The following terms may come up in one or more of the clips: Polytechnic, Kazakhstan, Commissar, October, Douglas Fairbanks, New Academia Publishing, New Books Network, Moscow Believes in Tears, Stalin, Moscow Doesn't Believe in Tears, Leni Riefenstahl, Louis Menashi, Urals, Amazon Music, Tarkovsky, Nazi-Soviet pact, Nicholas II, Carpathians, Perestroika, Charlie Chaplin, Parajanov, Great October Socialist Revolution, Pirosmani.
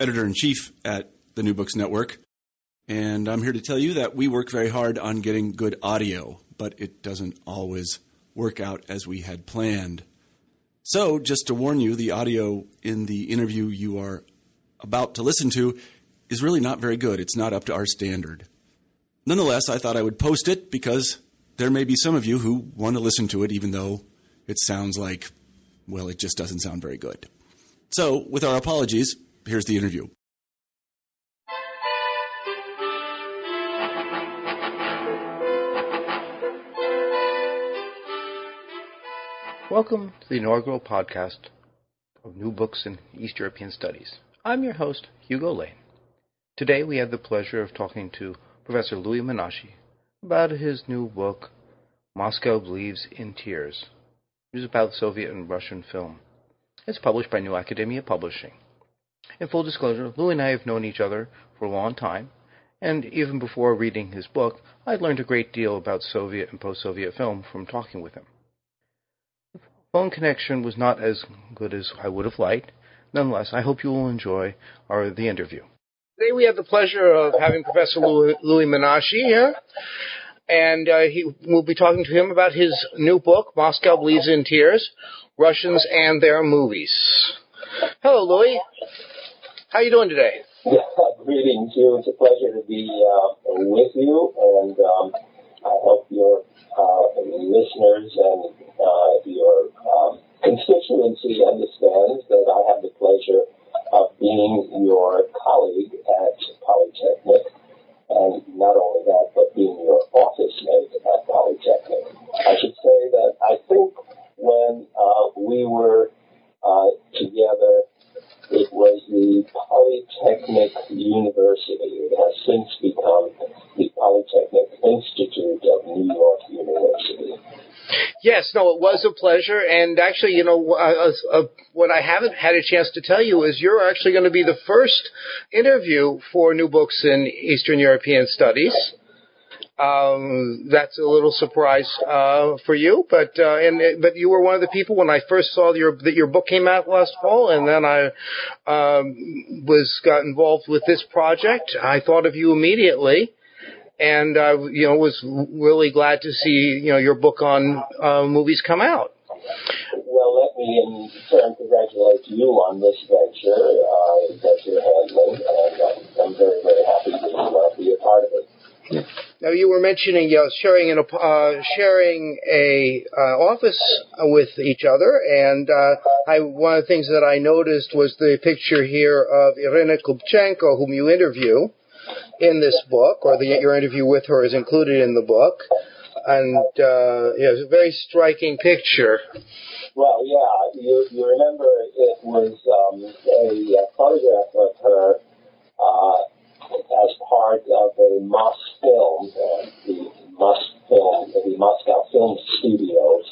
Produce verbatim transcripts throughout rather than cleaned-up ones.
editor-in-chief at the New Books Network, and I'm here to tell you that we work very hard on getting good audio, but it doesn't always work out as we had planned. So just to warn you, the audio in the interview you are about to listen to is really not very good. It's not up to our standard. Nonetheless, I thought I would post it because there may be some of you who want to listen to it even though it sounds like, well, it just doesn't sound very good. So with our apologies, here's the interview. Welcome to the inaugural podcast of New Books in East European Studies. I'm your host, Hugo Lane. Today we have the pleasure of talking to Professor Louis Menashi about his new book, Moscow Believes in Tears, which is about Soviet and Russian film. It's published by New Academia Publishing. In full disclosure, Louis and I have known each other for a long time, and even before reading his book, I'd learned a great deal about Soviet and post-Soviet film from talking with him. The phone connection was not as good as I would have liked. Nonetheless, I hope you will enjoy our the interview. Today we have the pleasure of having Professor Louis, Louis Menashi here, and uh, he, we'll be talking to him about his new book, Moscow Believes in Tears, Russians and Their Movies. Hello, Louis. How are you doing today? Yeah, greetings, you. It's a pleasure to be uh, with you, and um, I hope your uh, listeners and uh, your um, constituency understands that I have the pleasure of being your colleague at Polytechnic, and not only that, but being your office mate at Polytechnic. I should say that I think when uh, we were uh, together, it was the Polytechnic University. It has since become the Polytechnic Institute of New York University. Yes, no, it was a pleasure. And actually, you know, uh, uh, what I haven't had a chance to tell you is you're actually going to be the first interview for New Books in Eastern European Studies. Um, that's a little surprise uh, for you, but uh, and but you were one of the people when I first saw your that your book came out last fall, and then I um, was got involved with this project. I thought of you immediately, and I you know was really glad to see you know your book on uh, movies come out. Well, let me in turn congratulate you on this venture uh, that you're handling, and I'm very very happy to uh, be a part of it. Yeah. Now you were mentioning you know, sharing an uh, sharing a uh, office with each other, and uh, I one of the things that I noticed was the picture here of Irina Kupchenko, whom you interview in this book, or the, your interview with her is included in the book, and uh, yeah, it was a very striking picture. Well, yeah, you you remember it was um, a photograph of her. Uh, as part of a Mosfilm, uh, the Mosfilm, the Moscow Film Studios,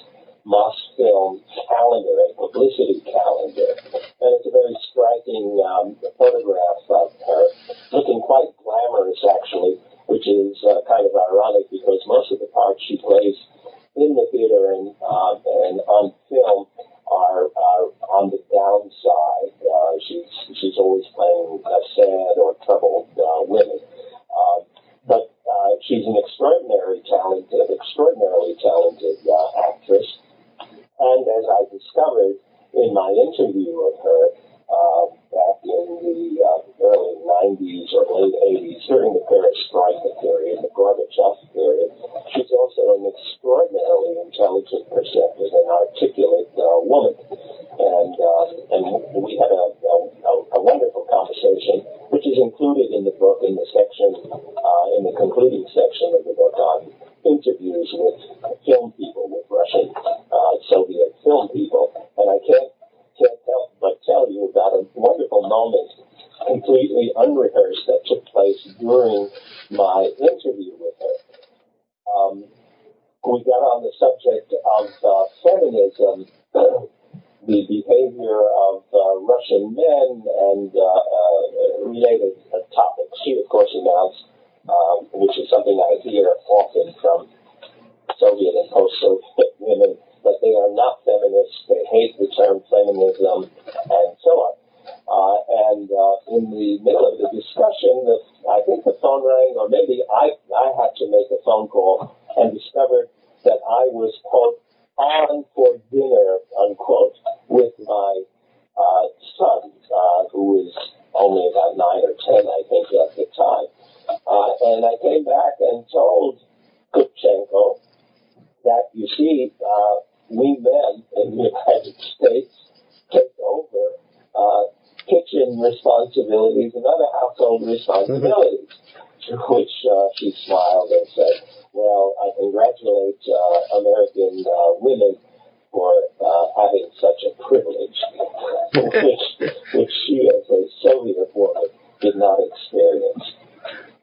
Mosfilm calendar, a publicity calendar. And it's a very striking um, photograph of her, looking quite glamorous, actually, which is uh, kind of ironic because most of the parts she plays in the theater and, uh, and on film are, are on the downside. Uh, she's she's always playing uh, sad or troubled uh, women. Uh, but uh, she's an extraordinary talented, extraordinarily talented uh, actress. And as I discovered in my interview of her uh, back in the uh, early nineties or late eighties, during the Perestroika period, the Gorbachev period, she's also an extraordinarily intelligent, perceptive, and articulate uh, woman. And uh, and we had a, a, a wonderful conversation, which is included in the book, in the section, uh, in the concluding section of the book on interviews with film people, with Russian, uh, Soviet film people. And I can't, can't help but tell you about a wonderful moment, completely unrehearsed, hers that took place during my interview with her. Um, we got on the subject of uh, feminism, the behavior of uh, Russian men, and uh, uh, related uh, topics. She, of course, announced, um, which is something I hear often from Soviet and post-Soviet women, that they are not feminists, they hate the term feminism, and so on. Uh, and uh, in the middle of the discussion, the, I think the phone rang, or maybe I, I had to make a phone call, and discovered that I was, quote, on for dinner, unquote, with my uh, son, uh, who was only about nine or ten, I think, at the time. Uh, and I came back and told Kupchenko that, you see, uh, we men in the United States take over uh, kitchen responsibilities and other household responsibilities, to which uh, she smiled and said, well, I congratulate uh, American uh, women for uh, having such a privilege, which, which she, as a Soviet woman, did not experience.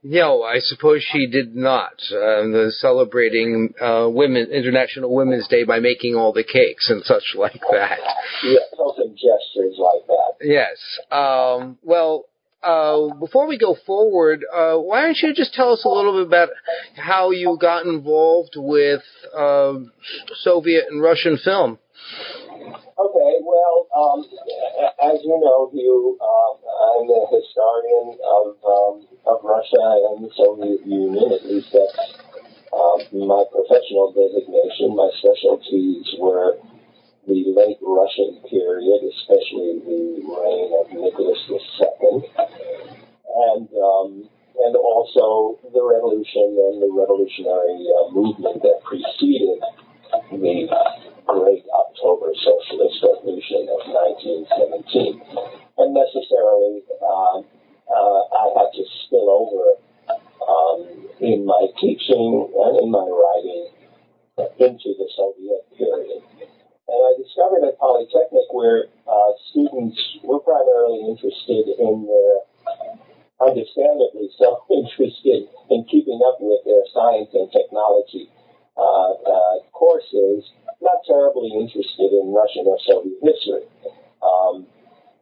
No, I suppose she did not. Um, the celebrating uh, women International Women's Day by making all the cakes and such like that. Yeah, some gestures like that. Yes. Um, well, uh, before we go forward, uh, why don't you just tell us a little bit about how you got involved with uh, Soviet and Russian film? Okay, well, um, as you know, Hugh, uh, I'm a historian of um, of Russia and the Soviet Union, at least that's uh, my professional designation. My specialties were the late Russian period, especially the reign of Nicholas the Second, and, um, and also the revolution and the revolutionary uh, movement that preceded the Great October Socialist Revolution of nineteen seventeen. And necessarily, uh, uh, I had to spill over um, in my teaching and in my writing into the Soviet period. And I discovered at Polytechnic, where uh, students were primarily interested in their, understandably so, interested in keeping up with their science and technology Uh, uh, courses, not terribly interested in Russian or Soviet history. Um,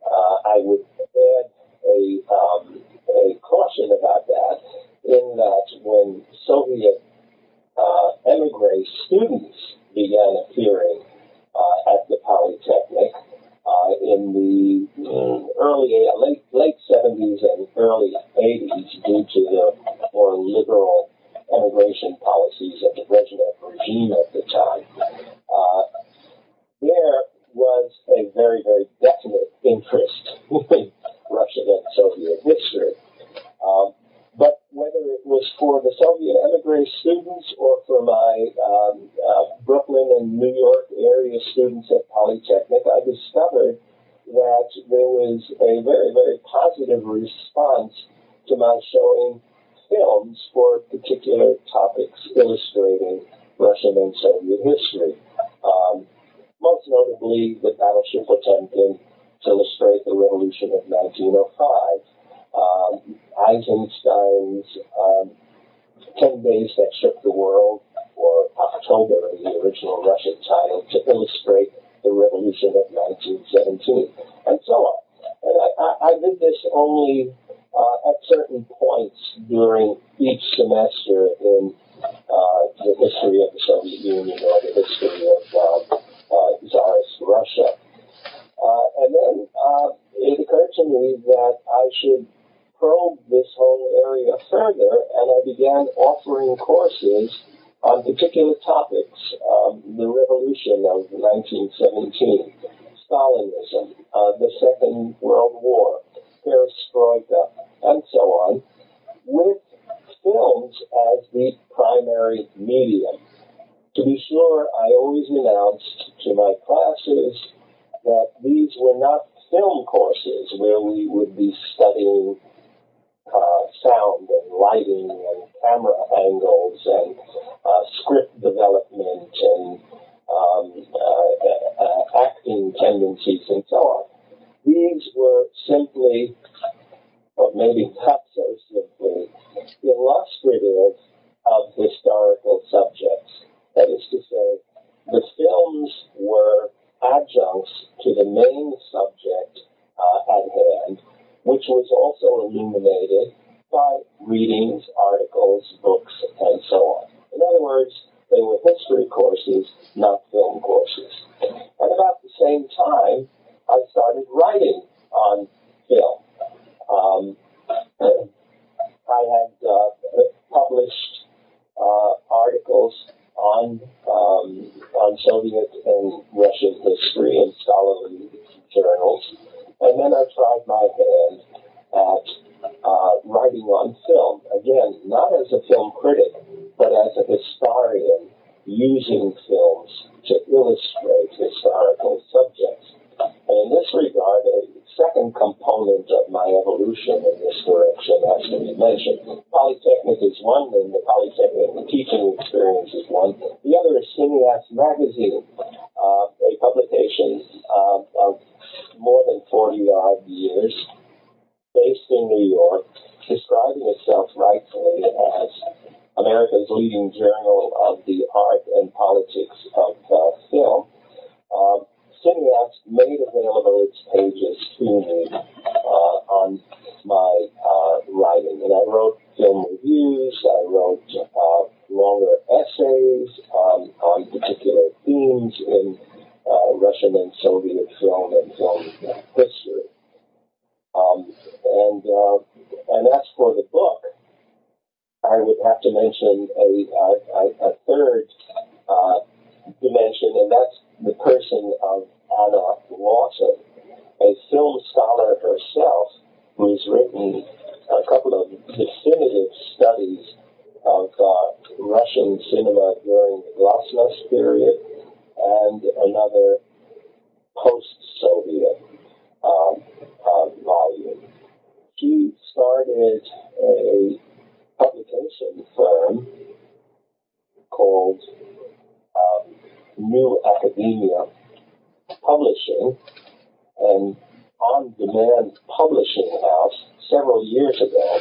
uh, I would add a, um, a caution about that, in that when Soviet uh, emigre students began appearing uh, at the Polytechnic uh, in the mm, early late late seventies and early eighties, due to the more liberal immigration policies of the Brezhnev regime at the time, uh, there was a very, very definite interest in Russian and Soviet history. Um, but whether it was for the Soviet emigre students or for my um, uh, Brooklyn and New York area students at Polytechnic, I discovered that there was a very, very positive response to my showing films for particular topics illustrating Russian and Soviet history. Um, most notably, the Battleship Potemkin to illustrate the revolution of nineteen oh five. Um, Eisenstein's um, ten days That Shook the World, or October in the original Russian title, to illustrate the revolution of nineteen seventeen, and so on. And I, I, I did this only Uh, at certain points during each semester in uh, the history of the Soviet Union or the history of uh, uh, Tsarist Russia. Uh, and then uh, it occurred to me that I should probe this whole area further, and I began offering courses on particular topics, um, the revolution of nineteen seventeen, Stalinism, uh, the Second World War, Perestroika, and so on, with films as the primary medium. To be sure, I always announced to my classes that these were not film courses where we would be studying uh, sound and lighting and camera angles and uh, script development and um, uh, uh, acting tendencies and so on. These were simply or maybe Hutsuls, simply illustrative of historical subjects. That is to say, the films were adjuncts to the main subject uh, at hand, which was also illuminated by readings, articles, books, and so on. In other words, they were history courses, not film courses. At about the same time, I started writing on film. Um, I had uh, published uh, articles on um, on Soviet and Russian history in scholarly journals, and then I tried my hand at uh, writing on film. Again, not as a film critic, but as a historian using films to illustrate historical subjects. And in this regard, a second component of my evolution in this direction has to be mentioned. Polytechnic is one thing, the Polytechnic teaching experience is one. The other is Cineast magazine, uh, a publication uh, of more than forty-odd years, based in New York, describing itself rightfully as America's leading journal of the art and politics of uh, film. Uh, Cineast made available its pages to me uh, on my uh, writing. And I wrote film reviews, I wrote uh, longer essays um, on particular themes in uh, Russian and Soviet film and film history. Um, and, uh, and as for the book, I would have to mention a, a, a third uh, dimension, and that's the person of Anna Lawson, a film scholar herself, who's written a couple of definitive studies of uh, Russian cinema during the Glasnost period, and another post-Soviet um, uh, volume. She started a publication firm called um, New Academia Publishing, an on-demand publishing house, several years ago,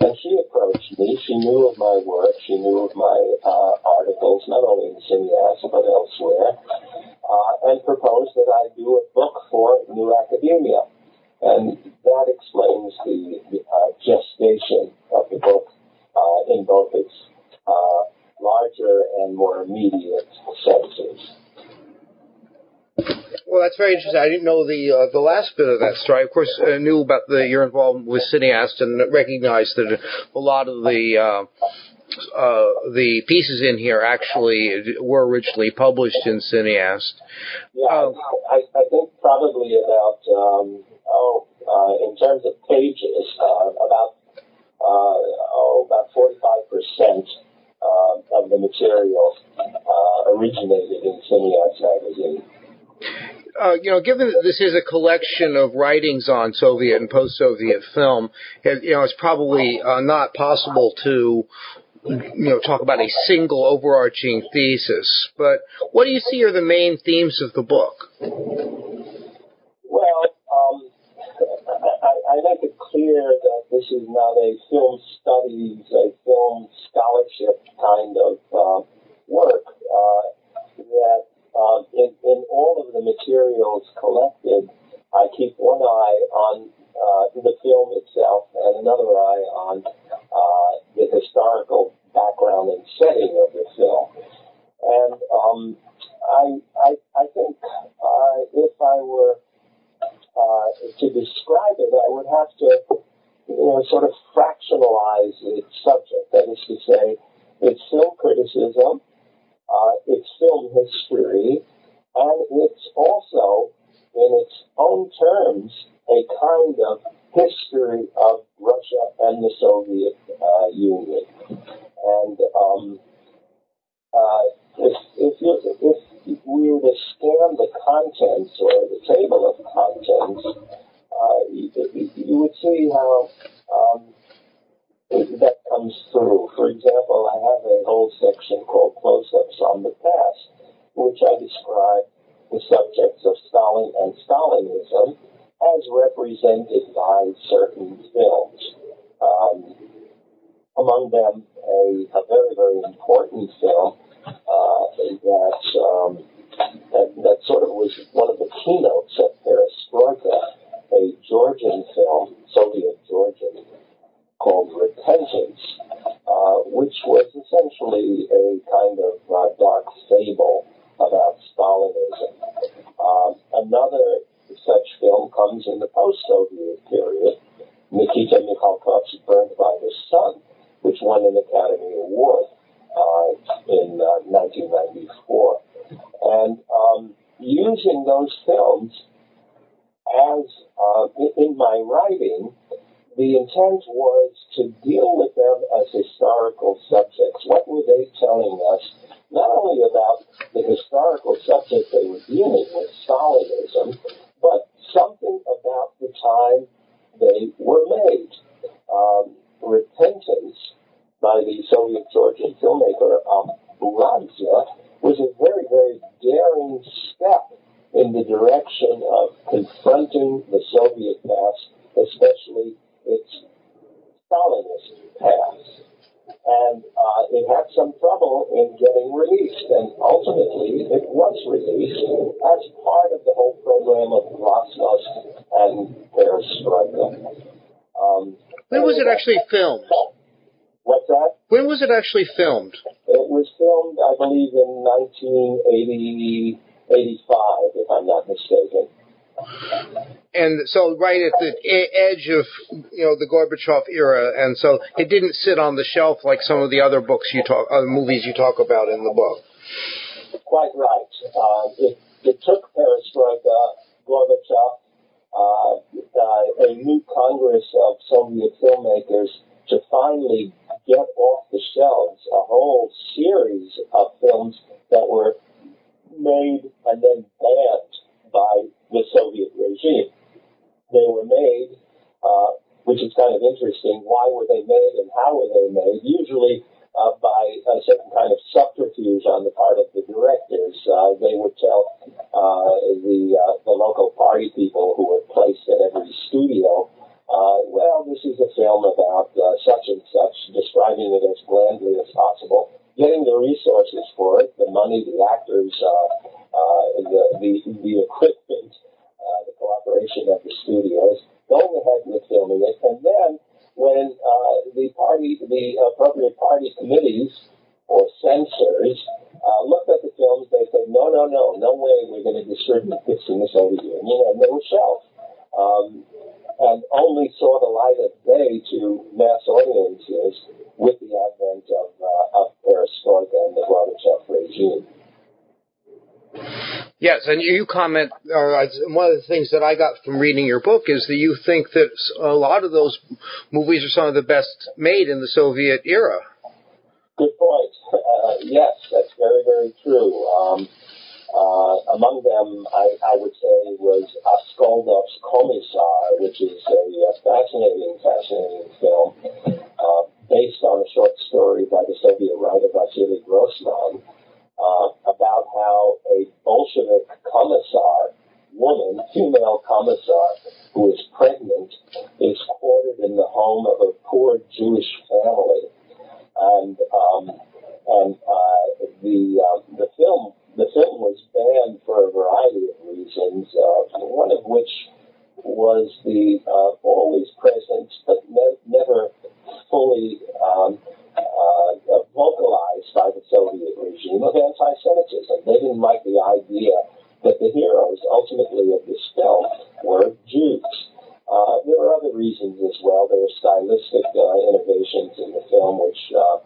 and she approached me. She knew of my work, she knew of my uh, articles, not only in Cineast, but elsewhere, uh, and proposed that I do a book for New Academia, and that explains the, the uh, gestation of the book uh, in both its uh, larger and more immediate senses. Well, that's very interesting. I didn't know the uh, the last bit of that story. Of course, I knew about the, your involvement with Cineast and recognized that a lot of the uh, uh, the pieces in here actually were originally published in Cineast. Yeah, um, I, I think probably about, um, oh, uh, in terms of pages, uh, about, uh, oh, about forty-five percent Uh, of the material uh, originated in Cineast magazine. Uh, you know, given that this is a collection of writings on Soviet and post-Soviet film, it, you know, it's probably uh, not possible to, you know, talk about a single overarching thesis. But what do you see are the main themes of the book? Well, um, I, I make it clear that this is not a film studies, a film scholarship kind of uh, work, uh, that uh, in, in all of the materials collected, I keep one eye on uh, the film itself and another eye on uh, the historical background and setting of the film. And um, I, I, I think uh, if I were Uh, to describe it, I would have to, you know, sort of fractionalize its subject. That is to say, it's film criticism, uh, it's film history, and it's also, in its own terms, a kind of history of Russia and the Soviet uh, Union. And um, uh, if, if you if If we were to scan the contents or the table of contents, uh, you, you would see how um, that comes through. For example, I have a whole section called Close-Ups on the Past, in which I describe the subjects of Stalin and Stalinism, as represented by certain films. Um, among them, a, a very, very important film uh, that, um, that that sort of was one of the keynotes at Perestroika, a Georgian film, Soviet Georgian, called Repentance, uh, which was essentially a kind of uh, dark fable about Stalinism. Uh, another such film comes in the post-Soviet period, Nikita Mikhalkov's Burned by the Sun, which won an Academy Award uh, in uh, nineteen ninety-four. And um, using those films as, uh, in my writing, the intent was to deal with them as historical subjects. What were they telling us, not only about the historical subject they were dealing with, Stalinism, but something about the time they were made. Um, Repentance by the Soviet Georgian filmmaker Abuladzhe was a very, very daring step in the direction of confronting the Soviet past, especially its Stalinist past. And uh, it had some trouble in getting released, and ultimately it was released as part of the whole program of Glasnost and Perestroika. Um, when was it actually filmed? What's that? When was it actually filmed? It was filmed, I believe, in nineteen eighty-five, if I'm not mistaken. And so right at the edge of, you know, the Gorbachev era, and so it didn't sit on the shelf like some of the other books you talk, uh, movies you talk about in the book. Quite right. Uh, it, it took Perestroika, Gorbachev, uh, uh, a new Congress of Soviet filmmakers to finally get off the shelves a whole series of films that were made and then banned by the Soviet regime. They were made, uh, which is kind of interesting. Why were they made and how were they made? Usually uh, by a certain kind of subterfuge on the part of the directors. Uh, they would tell uh, the, uh, the local party people who were placed at every studio, uh, well, this is a film about uh, such and such, describing it as blandly as possible, getting the resources for it, the money, the actors, uh, uh, the, the, the equipment, uh, the cooperation of the studios, going ahead with filming it. And then when uh, the party, the appropriate party committees or censors uh, looked at the films, they said, no, no, no, no way we're going to distribute this in the Soviet Union, and they were shelved. Um, and only saw the light of day to mass audiences with the advent of, uh, of Perestroika and the Gorbachev regime. Yes, and you comment, uh, one of the things that I got from reading your book is that you think that a lot of those movies are some of the best made in the Soviet era. Good point. Uh, yes, that's very, very true. Um, Uh, among them, I, I would say, was Askoldov's Commissar, which is a, a fascinating, fascinating film uh, based on a short story by the Soviet writer Vasily Grossman uh, about how a Bolshevik commissar, woman, female commissar, who is pregnant, is quartered in the home of a poor Jewish family. And um, and uh, the uh, the film... The film was banned for a variety of reasons, uh, one of which was the uh, always present but ne- never fully um, uh, vocalized by the Soviet regime of anti-Semitism. They didn't like the idea that the heroes ultimately of this film were Jews. Uh, there were other reasons as well. There were stylistic uh, innovations in the film which uh,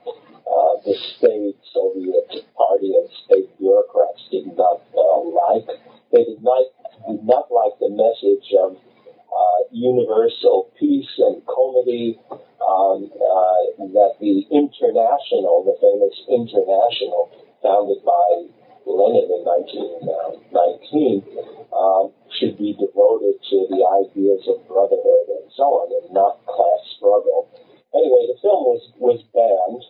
uh, the state Soviet party and state bureaucrats did not uh, like. They did not, did not like the message of uh, universal peace and comedy, um, uh, that the international, the famous international founded by Lenin in nineteen nineteen um, should be devoted to the ideas of brotherhood and so on, and not class struggle. Anyway, the film was, was banned.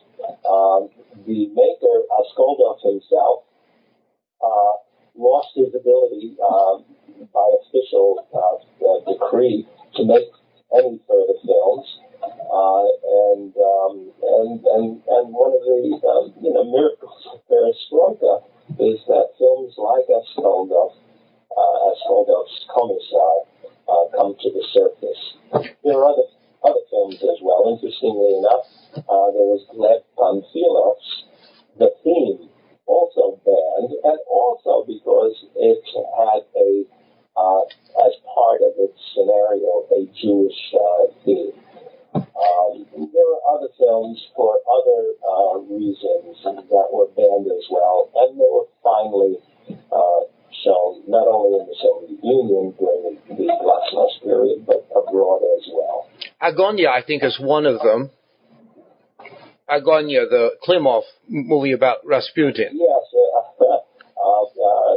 Um, the maker, Askoldov himself, uh, lost his ability um, by official uh, uh, decree to make any further films. Uh, and, um, and and and one of the um, you know miracles of Perestroika is that films like Askoldos, uh, Askoldos' Commissar uh, come to the surface. There are other other films as well. Interestingly enough, uh, there was Gleb Panfilov's The Theme, also banned, and also because it had a uh, as part of its scenario a Jewish uh, theme. Um, there were other films for other uh, reasons that were banned as well, and they were finally uh, shown not only in the Soviet Union during the, the Glasnost period, but abroad as well. Agonia, I think, is one of them. Agonia, the Klimov movie about Rasputin. Yes, uh, uh, uh,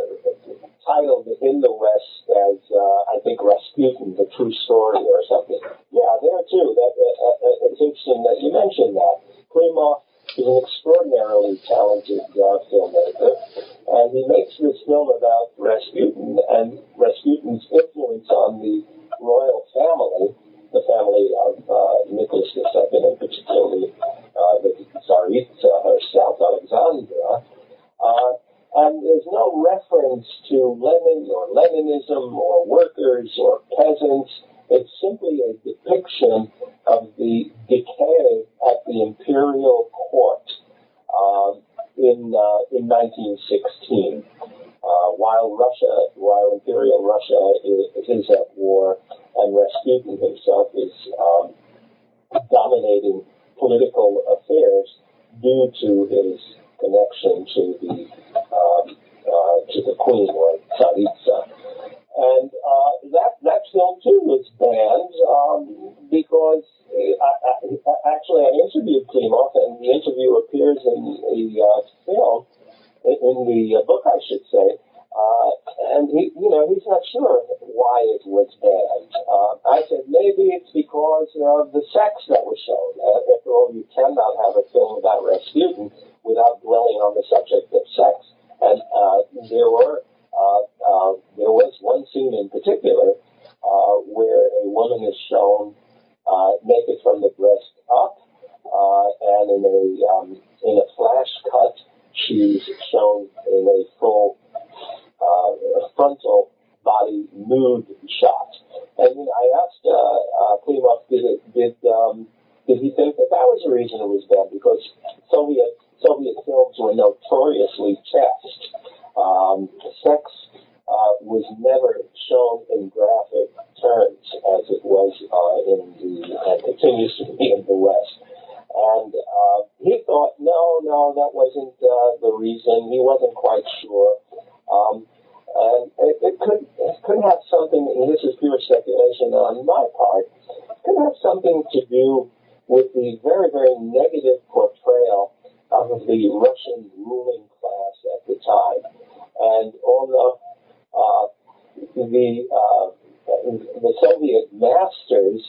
titled in the West as, uh, I think, Rasputin, The True Story or something. Yeah, there too. That, uh, it's interesting that you mentioned that. Klimov is an extraordinarily talented uh, filmmaker, and he makes this film about Rasputin and Rasputin's influence on the royal family, the family of uh, Nicholas the Second, and particularly uh, the Tsarita herself, Alexandra, uh, and there's no reference to Lenin or Leninism or workers or peasants. It's simply a depiction of the decay at the imperial court uh, in uh, in nineteen sixteen, uh, while Russia, while imperial Russia is, is at war. And Rasputin himself is um, dominating political affairs due to his connection to the um, uh, to the queen or Tsaritsa. And uh, that that film too was banned um, because I, I, actually I interviewed Klimov, and the interview appears in the uh, film, in the book I should say. Uh, and he, you know, he's not sure why it was banned. Uh, I said maybe it's because of the sex that was shown. Uh, after all, you cannot have a film about Rasputin without dwelling on the subject of sex. And uh, there were uh, uh, there was one scene in particular uh, where a woman is shown uh, naked from the breast up, uh, and in a um, in a flash cut, she's shown in a full Uh, a frontal body nude shot. And you know, I asked uh, uh, Klimov, did it, did um, did he think that that was the reason it was banned? Because Soviet Soviet films were notoriously chaste. Um, sex uh, was never shown in graphic terms as it was uh, in the and continues to be in the West. And uh, he thought, no, no, that wasn't uh, the reason. He wasn't quite sure. Um, and it, it could it could have something, and this is pure speculation on my part, it could have something to do with the very, very negative portrayal of the Russian ruling class at the time. And although uh, the, uh, the Soviet masters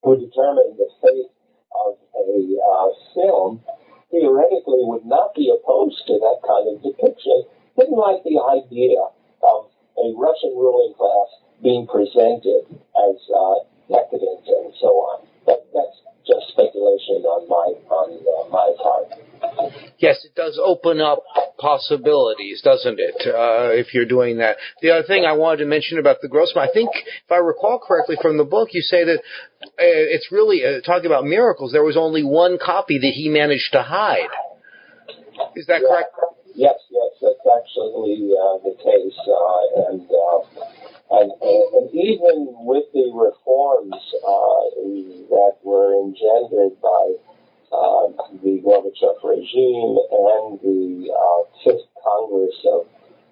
who determined the fate of a uh, film theoretically would not be opposed to that kind of depiction, didn't like the idea of a Russian ruling class being presented as uh, decadent and so on. That, that's just speculation on my on uh, my part. Yes, it does open up possibilities, doesn't it, uh, if you're doing that. The other thing I wanted to mention about the Grossman, I think, if I recall correctly from the book, you say that uh, it's really, uh, talking about miracles, there was only one copy that he managed to hide. Is that yeah. correct? Yes, yes, that's actually uh, the case, uh, and, uh, and and even with the reforms uh, that were engendered by uh, the Gorbachev regime and the uh, Fifth Congress of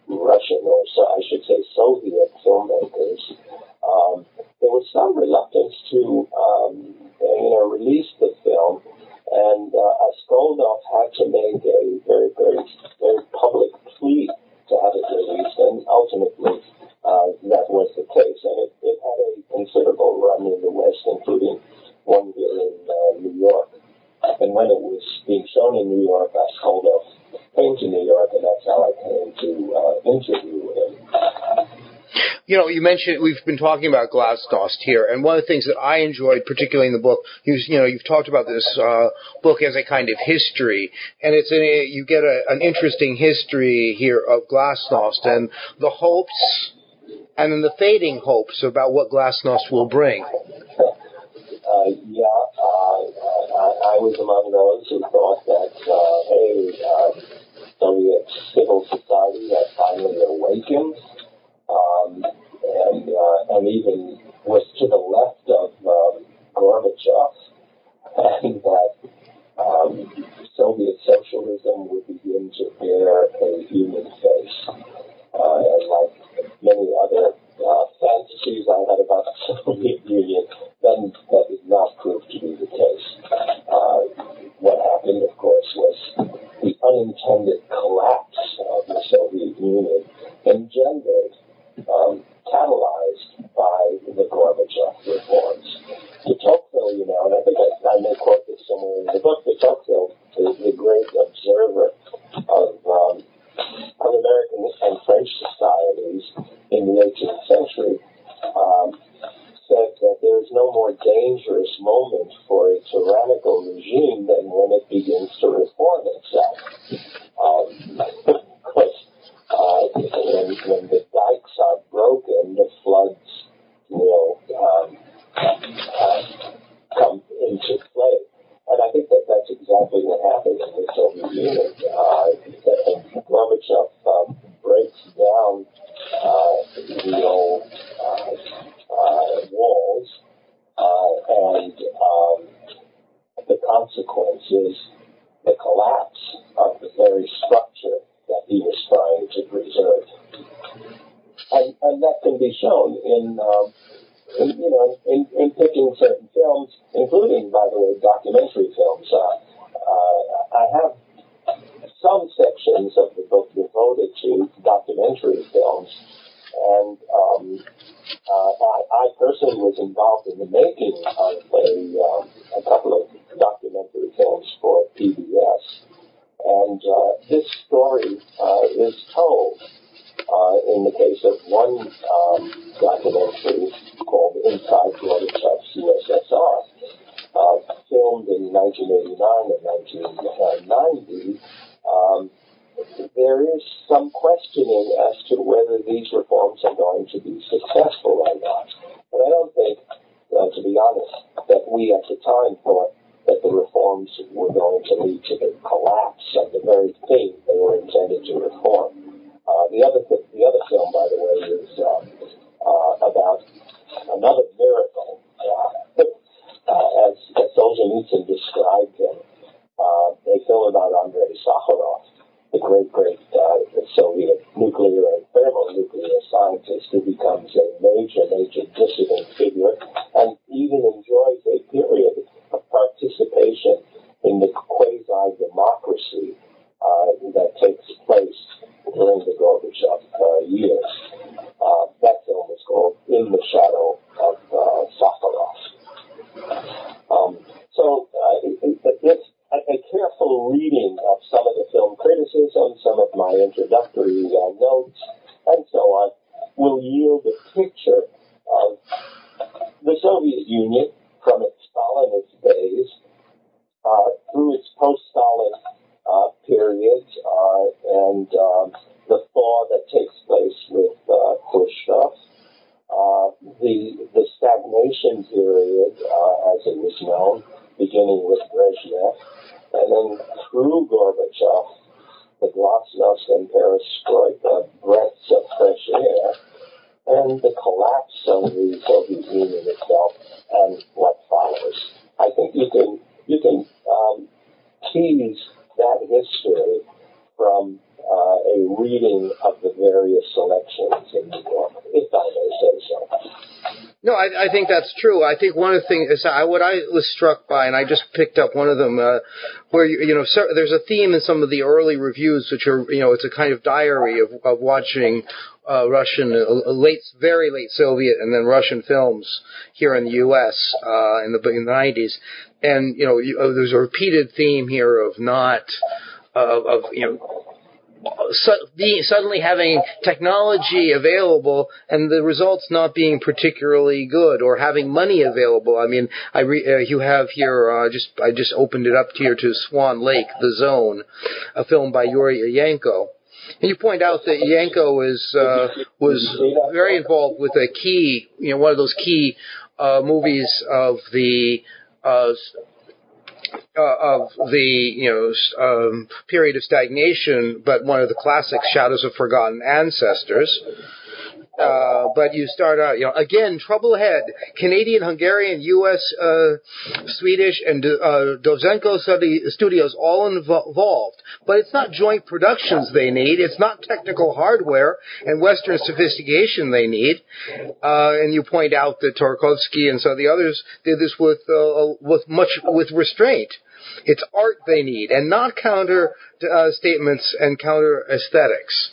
Russian, or so I should say Soviet filmmakers, um, there was some reluctance to um, you know release the film. And uh, Askoldov had to make a very, very, very public plea to have it released, and ultimately uh, that was the case. And it, it had a considerable run in the West, including one year in uh, New York. And when it was being shown in New York, Askoldov came to New York, and that's how I came to uh, interview him. you know, you mentioned we've been talking about Glasnost here, and one of the things that I enjoyed, particularly in the book, you, you know, you've talked about this uh, book as a kind of history, and it's in a, you get a, an interesting history here of Glasnost and the hopes, and then the fading hopes about what Glasnost will bring. Uh, yeah, uh, I, I was among those who thought that, uh, hey, uh, Soviet civil society had finally awakened, um, and, uh, and even was to the left of um, Gorbachev, and that um, Soviet socialism would begin to bear a human face. Uh, and like many other uh, fantasies I had about the Soviet Union, then that did not prove to be the case. Uh, what happened, of course, was the unintended collapse of the Soviet Union engendered, um, catalyzed by the Gorbachev reforms. De Tocqueville, you know, and I think I, I may quote this somewhere in the book, De Tocqueville is the great observer of um, of American and French societies in the eighteenth century, um, said that there is no more dangerous moment for a tyrannical regime than when it begins to reform itself. Um, of course, uh, when, when the dikes are broken, the floods will um, uh, come into play. And I think that that's exactly what happened in the Soviet Union. Uh, Gorbachev um, breaks down uh, the old uh, uh, walls, uh, and um, the consequence is the collapse of the very structure that he was trying to preserve. And, and that can be shown in... Um, In, you know, in, in picking certain films, including, by the way, documentary films. Uh, uh, I have some sections of the book devoted to documentary films, and um, uh, I, I personally was involved in the making of a, um, a couple of documentary films for P B S, and uh, this story uh, is told. Uh, in the case of one um, documentary called Inside Gorbachev's U S S R, uh, filmed in nineteen eighty-nine and nineteen ninety, um, there is some questioning as to whether these reforms are going to be successful or not. But I don't think, uh, to be honest, that we at the time thought that the reforms were going to lead to the collapse of the very thing they were intended to reform. Uh, the other th- the other film, by the way, is um, uh, about another miracle. Uh, uh, as Solzhenitsyn described him, uh, a film about Andrei Sakharov, the great, great uh, Soviet nuclear and thermonuclear scientist who becomes a major, major dissident figure and even enjoys a period of participation in the quasi-democracy uh, that takes place during the Gorbachev uh, years. Uh, that film is called In the Shadow of uh, Sakharov. Um, so uh, it, it, it's a, a careful reading of some of the film criticism, some of my introductory uh, notes, and so on, will yield a picture of the Soviet Union from its Stalinist days uh, through its post-Stalin Uh, periods uh, and um, the thaw that takes place with uh, Khrushchev, uh, the the stagnation period, uh, as it was known, beginning with Brezhnev, and then through Gorbachev, the Glasnost and Perestroika, breaths of fresh air, and the collapse of the Soviet Union itself, and what follows. I think you can you can um, tease that history from uh, a reading of the various selections in the book, if I may say so. No, I, I think that's true. I think one of the things, I, what I was struck by, and I just picked up one of them, uh, where, you, you know, so, there's a theme in some of the early reviews, which are, you know, it's a kind of diary of, of watching uh, Russian, uh, late, very late Soviet and then Russian films here in the U S uh, in the in the nineties. And, you know, you, uh, there's a repeated theme here of not, uh, of, you know, su- being, suddenly having technology available and the results not being particularly good, or having money available. I mean, I re- uh, you have here, uh, just I just opened it up here to Swan Lake, The Zone, a film by Yuri Yanko. And you point out that Yanko is, uh, was very involved with a key, you know, one of those key uh, movies of the uh, uh, of the you know um, period of stagnation, but one of the classics, Shadows of Forgotten Ancestors. Uh, but you start out, you know, again, trouble ahead. Canadian, Hungarian, U S, uh, Swedish, and uh, Dovzhenko studios all involved. But it's not joint productions they need. It's not technical hardware and Western sophistication they need. Uh, and you point out that Tarkovsky and some of the others did this with uh, with much with restraint. It's art they need, and not counter uh, statements and counter aesthetics.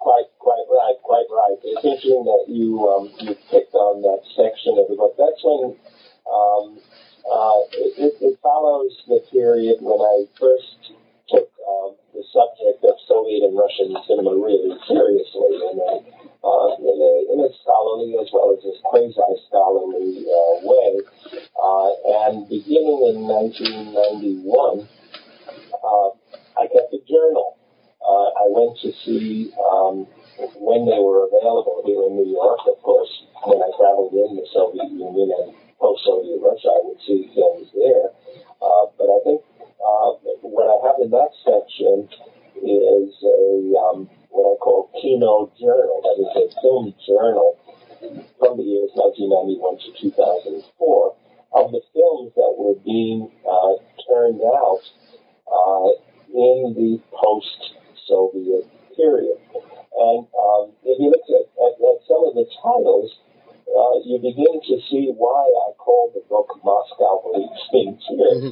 Quite, quite right, quite right. It's interesting that you um, you picked on that section of the book. That's when um, uh, it, it follows the period when I first took um, the subject of Soviet and Russian cinema really seriously, and then, uh, in a in a scholarly as well as a quasi-scholarly uh, way. Uh, and beginning in nineteen ninety-one, uh, I kept a journal. Uh, I went to see um, when they were available here in New York, of course. When I traveled in the Soviet Union and post-Soviet Russia, I would see films there. Uh, but I think uh, what I have in that section is a um, what I call kino journal. That is a film journal from the years nineteen ninety-one to two thousand four of the films that were being uh, turned out uh, in the post Soviet period. And um, if you look at, at, at some of the titles, uh, you begin to see why I called the book Moscow Believes in Tears. Mm-hmm.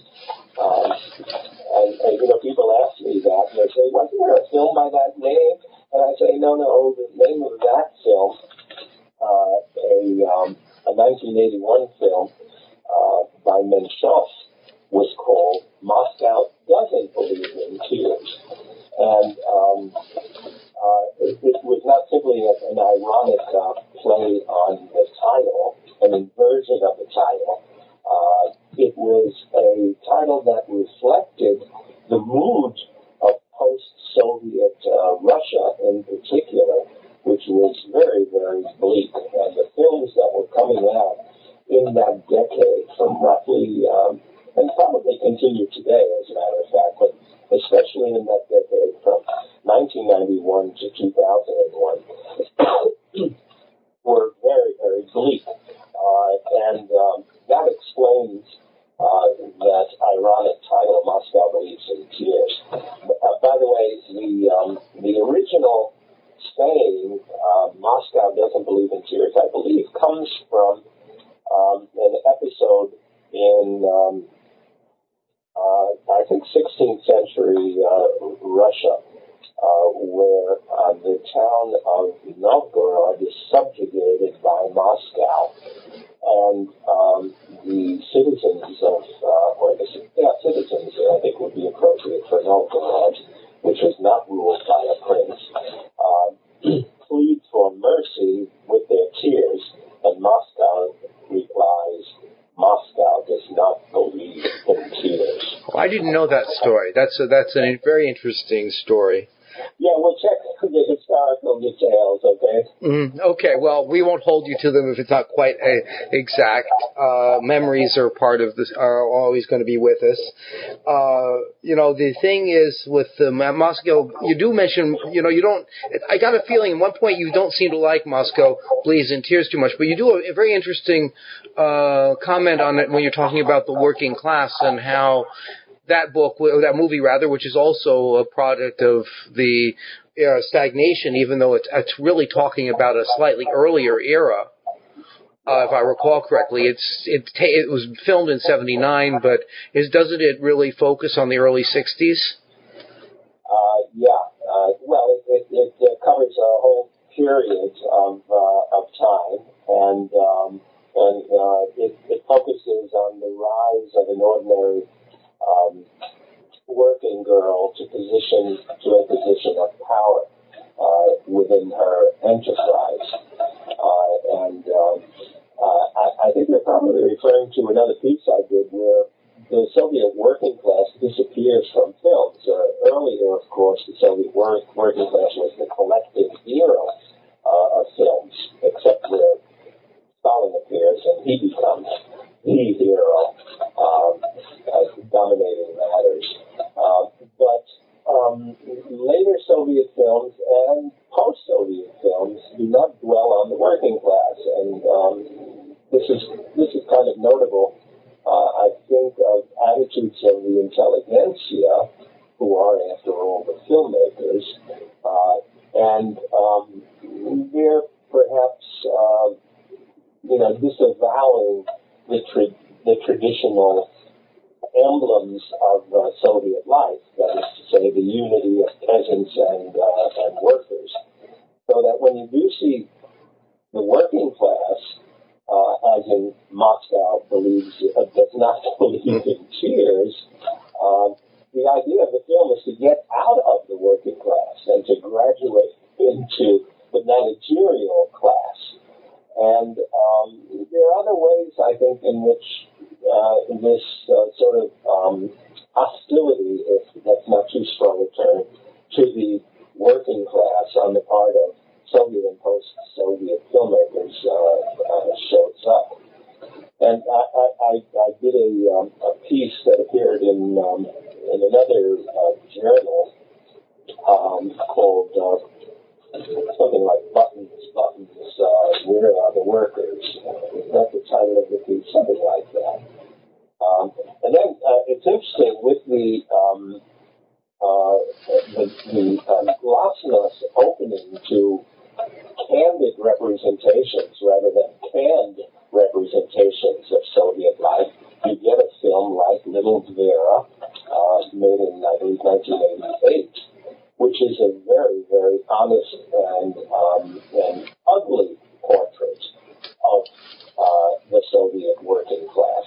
Um, and, and, you know, people ask me that, and they say, wasn't there a film by that name? And I say, no, no, the name of that film, uh, a, um, a nineteen eighty-one film uh, by Menshov, was called Moscow Doesn't Believe in Tears. And um, uh, it, it was not simply a, an ironic uh, play on the title, an inversion of the title. Uh, it was a title that reflected the mood of post-Soviet uh, Russia in particular, which was very, very bleak. And the films that were coming out in that decade from roughly, um, and probably continue today, as a matter of fact, but especially in that decade from nineteen ninety-one to two thousand one, were very, very bleak. Uh, and um, that explains uh, that ironic title, Moscow Believes in Tears. Uh, by the way, the, um, the original saying, uh, Moscow Doesn't Believe in Tears, I believe, comes from um, an episode in... Um, Uh, I think sixteenth century uh, Russia, uh, where uh, the town of Novgorod is subjugated by Moscow, and um, the citizens of, uh, or the yeah, citizens, I think would be appropriate for Novgorod, which was not ruled by a prince, uh, plead for mercy with their tears, and Moscow replies, Moscow does not believe in tears. Oh, I didn't know that story. That's a, that's a very interesting story. Yeah, we'll check the historical details, okay? Mm, okay, well, we won't hold you to them if it's not quite a, exact. Uh, memories are part of this, are always going to be with us. Uh, you know, the thing is with the Moscow, you do mention, you know, you don't, I got a feeling at one point you don't seem to like Moscow Believes in Tears too much, but you do a, a very interesting uh, comment on it when you're talking about the working class and how that book, or that movie rather, which is also a product of the era stagnation, even though it's, it's really talking about a slightly earlier era, uh, if I recall correctly. It's it, it was filmed in seventy-nine, but is, doesn't it really focus on the early sixties? Uh, yeah. Uh, well, it, it, it covers a whole period of uh, of time, and um, and uh, it, it focuses on the rise of an ordinary Um, working girl to position to a position of power uh, within her enterprise. Uh, and um, uh, I, I think you're probably referring to another piece I did where the Soviet working class disappears from films. Uh, earlier, of course, the Soviet work, working class was the collective hero uh, of films, except where Stalin appears and he becomes the hero, um, uh, dominating matters. Uh, but um, later Soviet films and post-Soviet films do not dwell on the working class, and um, this is this is kind of notable. Uh, I think of attitudes of the intelligentsia, who are, after all, the filmmakers, uh, and um, they're perhaps uh, you know disavowing The, tra- the traditional emblems of uh, Soviet life, that is to say, the unity of peasants and, uh, and workers, so that when you do see the working class, uh, as in Moscow believes uh, does not believe in tears, uh, the idea of the film is to get out of the working class and to graduate into the managerial class. And um, there are other ways, I think, in which uh, this uh, sort of um, hostility, if that's not too strong a term, to the working class on the part of Soviet and post-Soviet filmmakers uh, uh, shows up. And I, I, I did a, um, a piece that appeared in um, in another uh, journal um, called Uh, something like Buttons, Buttons, uh, Where Are the Workers? Is that the title of the piece? Something like that. Um, and then uh, it's interesting with the um, uh, the, the um, Glasnost opening to candid representations rather than canned representations of Soviet life, you get a film like Little Vera, uh, made in, I believe, nineteen eighty-eight. Which is a very, very honest and um, and ugly portrait of uh, the Soviet working class.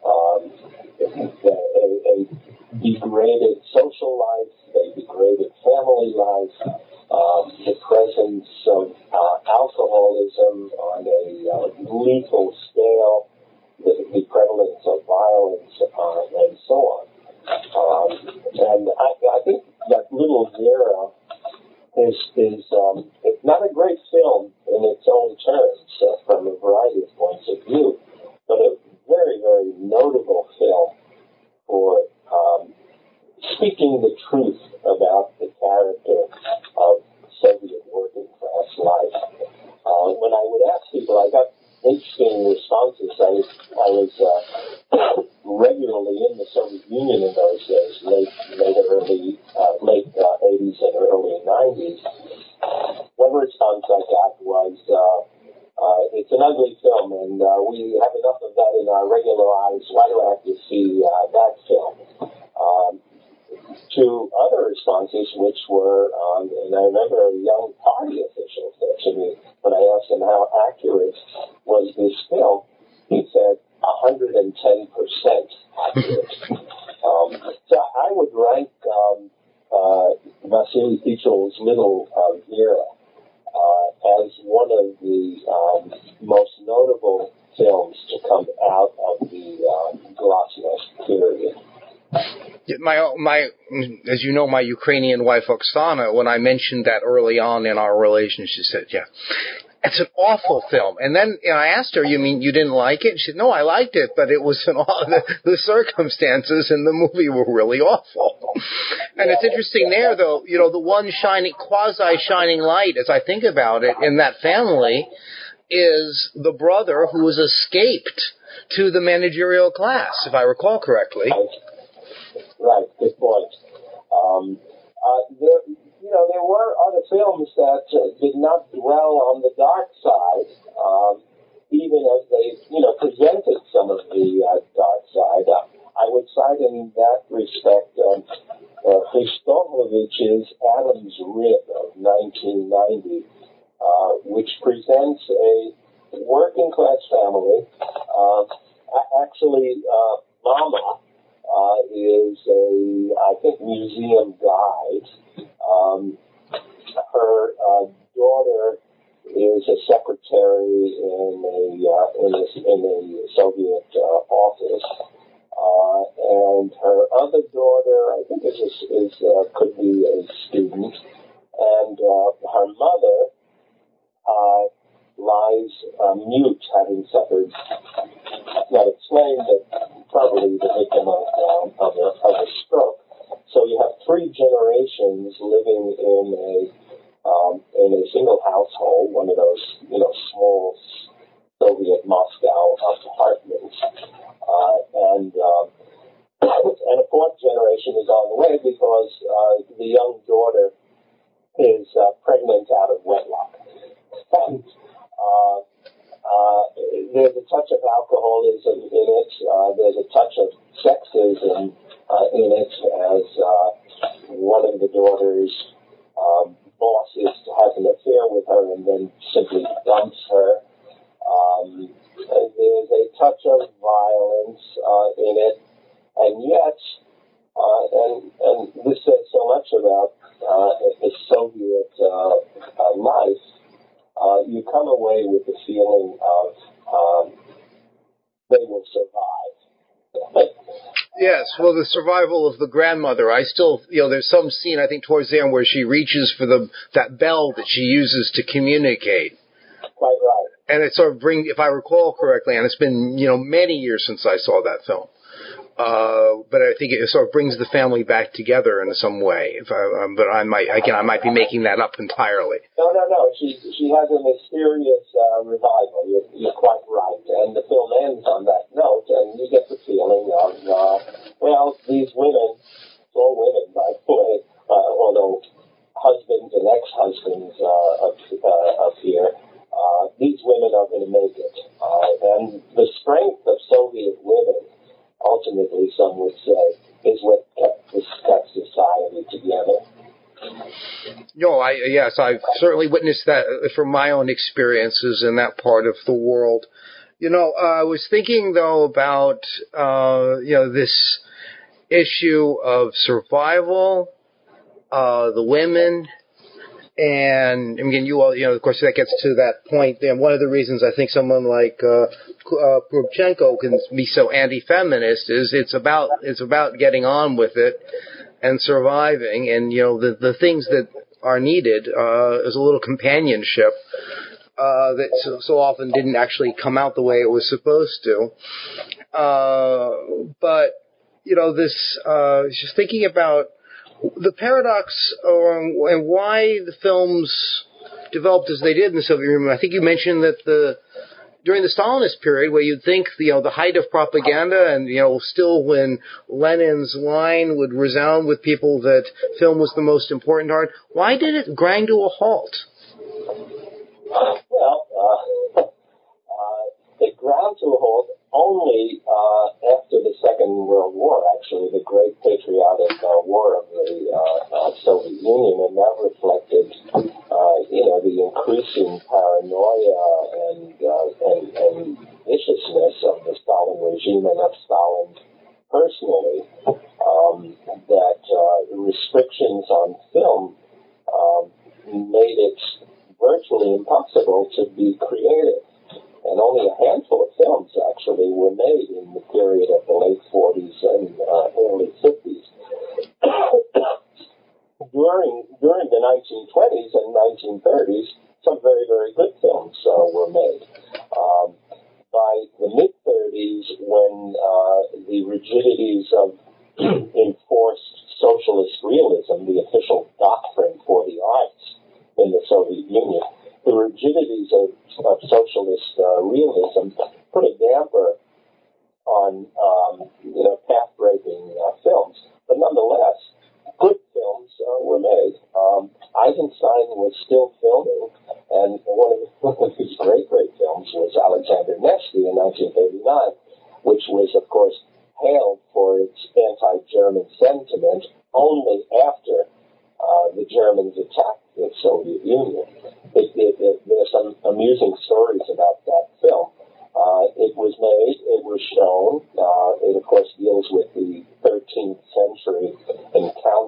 Um, a, a degraded social life, a degraded family life, um, the presence of uh, alcoholism on a uh, lethal scale, the, the prevalence of violence, uh, and so on. Um, and I, I think that Little Vera is, is um, it's not a great film in its own terms uh, from a variety of points of view, but a very, very notable film for um, speaking the truth about the character of Soviet working class life. Uh, when I would ask people, I got interesting responses. I was, I was uh, regularly in the Soviet Union in those days, late, late early, uh, late uh, eighties and early nineties. One response I got was, uh, uh, "It's an ugly film, and uh, we have enough of that in our regular lives. Why do I have to see uh, that film?" Um, to other responses, which were, um, and I remember a young party official said to me, when I asked him how accurate was this film, he said, one hundred ten percent accurate. um, so I would rank um, uh, Vasily Fichel's Little uh, Vera uh, as one of the um, most notable films to come out of the um, Glasnost period. My, my, as you know, my Ukrainian wife Oksana, when I mentioned that early on in our relationship, she said, "Yeah, it's an awful film." And then you know, I asked her, "You mean you didn't like it?" She said, "No, I liked it, but it was an aw- the, the circumstances in the movie were really awful." And yeah, it's interesting yeah. there, though. You know, the one shining, quasi shining light, as I think about it, in that family, is the brother who has escaped to the managerial class, if I recall correctly. Right, good point. Um, uh, there, you know, there were other films that uh, did not dwell on the dark side, um, even as they, you know, presented some of the uh, dark side. Uh, I would cite in that respect um, uh, Hristovovich's Adam's Rib of nineteen ninety, uh, which presents a working-class family. Uh, actually, uh, Mama, Uh, is a, I think museum guide. Um, her uh, daughter is a secretary in a uh, in a in a Soviet uh, office, uh, and her other daughter, I think, is a, is uh, could be a student, and uh, her mother uh, lies uh, mute, having suffered. That explains that probably the victim of um, of, a, of a stroke. So you have three generations living in a. Um, in a single household, one of those, you know, small Soviet Moscow apartments, uh, and uh, and a fourth generation is on the way because uh, the young daughter is uh, pregnant out of wedlock. And, uh, uh, there's a touch of alcoholism in it. Uh, there's a touch of sexism uh, in it, as uh, one of the daughters. Um, boss is, has an affair with her and then simply dumps her. Um, there's a touch of violence uh, in it, and yet, uh, and and this says so much about uh, the Soviet uh, uh, life. Uh, you come away with the feeling of um, they will survive. Yes, well, the survival of the grandmother. I still, you know, there's some scene, I think, towards the end where she reaches for the that bell that she uses to communicate. Quite right. And it sort of brings, if I recall correctly, and it's been, you know, many years since I saw that film, uh, but I think it sort of brings the family back together in some way. If I, um, but I might, again, I might be making that up entirely. No, no, no. She she has a mysterious uh, revival. You're, you're quite right. And the film ends on that note, and you get the feeling of, uh, well, these women, all women, by the way, uh, although husbands and ex-husbands uh, up, uh, up here, uh, these women are going to make it. Uh, and the strength of Soviet women, ultimately, some would say, is what kept this kept society together. No, I yes, I've certainly witnessed that from my own experiences in that part of the world. You know, uh, I was thinking though about uh, you know this issue of survival, uh, the women, and again, you all, you know, of course, that gets to that point. And one of the reasons I think someone like uh, uh, Kupchenko can be so anti-feminist is it's about it's about getting on with it. And surviving, and you know the the things that are needed uh, is a little companionship uh, that so, so often didn't actually come out the way it was supposed to. Uh, but you know this, uh, just thinking about the paradox um, and why the films developed as they did in the Soviet Union. I think you mentioned that the during the Stalinist period, where you'd think, you know, the height of propaganda, and you know, still when Lenin's line would resound with people that film was the most important art, why did it grind to a halt? Well, uh, uh, it ground to a halt only uh, after the Second World War, actually, the Great Patriotic uh, War of the uh, uh, Soviet Union, and that reflected, uh, you know, the increasing paranoia and uh, and, and viciousness of the Stalin regime and of Stalin personally. Um, that uh, restrictions on film um, made it virtually impossible to be creative. And only a handful of films, actually, were made in the period of the late forties and uh, early fifties. during during the nineteen twenties and nineteen thirties, some very, very good films uh, were made. Um, by the mid-thirties, when uh, the rigidities of enforced socialist realism, the official doctrine for the arts in the Soviet Union, the rigidities of, of socialist uh, realism put a damper on, um, you know, path-breaking uh, films. But nonetheless, good films uh, were made. Um, Eisenstein was still filming, and one of, one of his great, great films was Alexander Nevsky in nineteen thirty-nine, which was, of course, hailed for its anti-German sentiment only after uh, the Germans attacked the Soviet Union. It, it, it, there's some amusing stories about that film. Uh, it was made, it was shown, uh, it of course deals with the thirteenth century encounter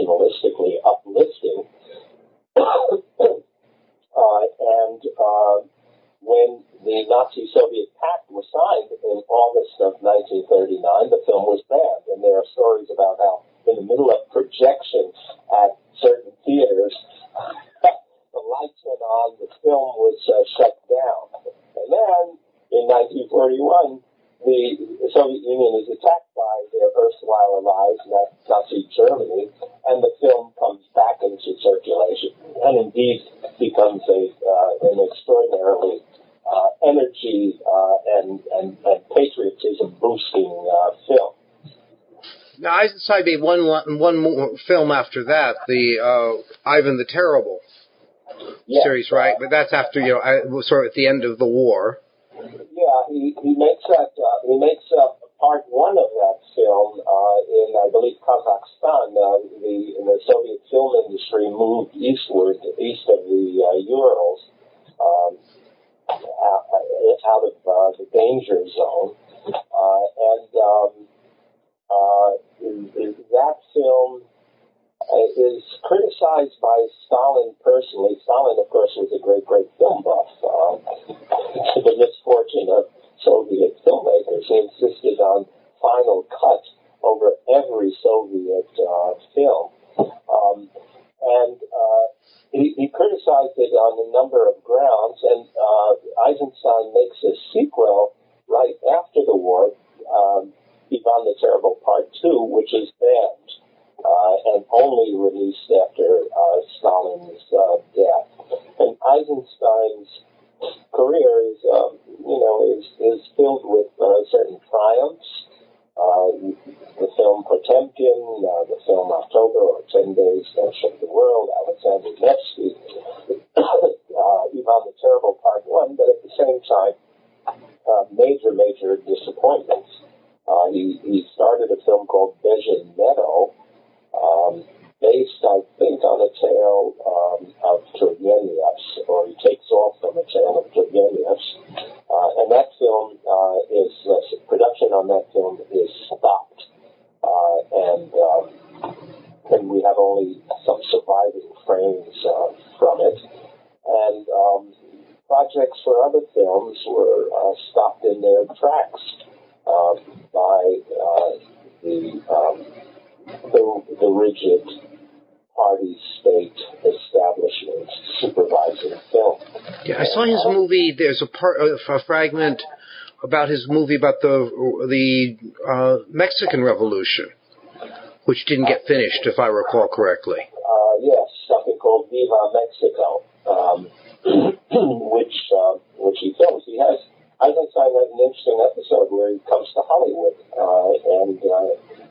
nationalistically uplifting. uh, and uh, when the Nazi-Soviet pact was signed in August of nineteen thirty-nine, the film was banned. And there are stories about how, in the middle of projections at certain theaters, the lights went on, the film was uh, shut down. And then, in nineteen forty-one, the Soviet Union is attacked by their erstwhile allies, Nazi Germany, and the film comes back into circulation, and indeed becomes a uh, an extraordinarily uh, energy uh, and, and and patriotism boosting uh, film. Now, Eisenstein made one one more film after that, the uh, Ivan the Terrible yes, series, right? Uh, but that's after, you know, sort of at the end of the war. Yeah, he, he makes that uh, he makes uh, part one of that film uh, in, I believe, Kazakhstan. Uh, the, the Soviet film industry moved eastward, east of the uh, Urals, um, out, out of uh, the danger zone, uh, and um, uh, that film is criticized by Stalin personally. Stalin, of course, was a great, great film buff. Um, to the misfortune of Soviet filmmakers, he insisted on final cut over every Soviet uh, film. Um, and uh, he, he criticized it on a number of grounds, and uh, Eisenstein makes a sequel right after the war, um, Ivan the Terrible Part two, which is banned. Uh, and only released after uh, Stalin's uh, death. And Eisenstein's career is, um, you know, is, is filled with uh, certain triumphs. Uh, the film Potemkin, uh, the film October, or Ten Days That Shook the World, Alexander Nevsky, uh, Ivan the Terrible Part One, but at the same time, uh, major, major disappointments. Uh, he, he started a film called Bezhin Meadow, Um, based, I think, on a tale um, of Turgenev's, or he takes off from a tale of Turgenev's, uh, and that film uh, is uh, production on that film is stopped, uh, and um, and we have only some surviving frames uh, from it, and um, projects for other films were uh, stopped in their tracks uh, by uh, the. Um, The, the rigid party-state establishment supervising film. Yeah, I saw his movie. There's a part, a fragment about his movie about the the uh, Mexican Revolution, which didn't get finished, if I recall correctly. Uh, yes, something called Viva Mexico, um, which uh, which he films. He has. Eisenstein has an interesting episode where he comes to Hollywood uh, and. Uh,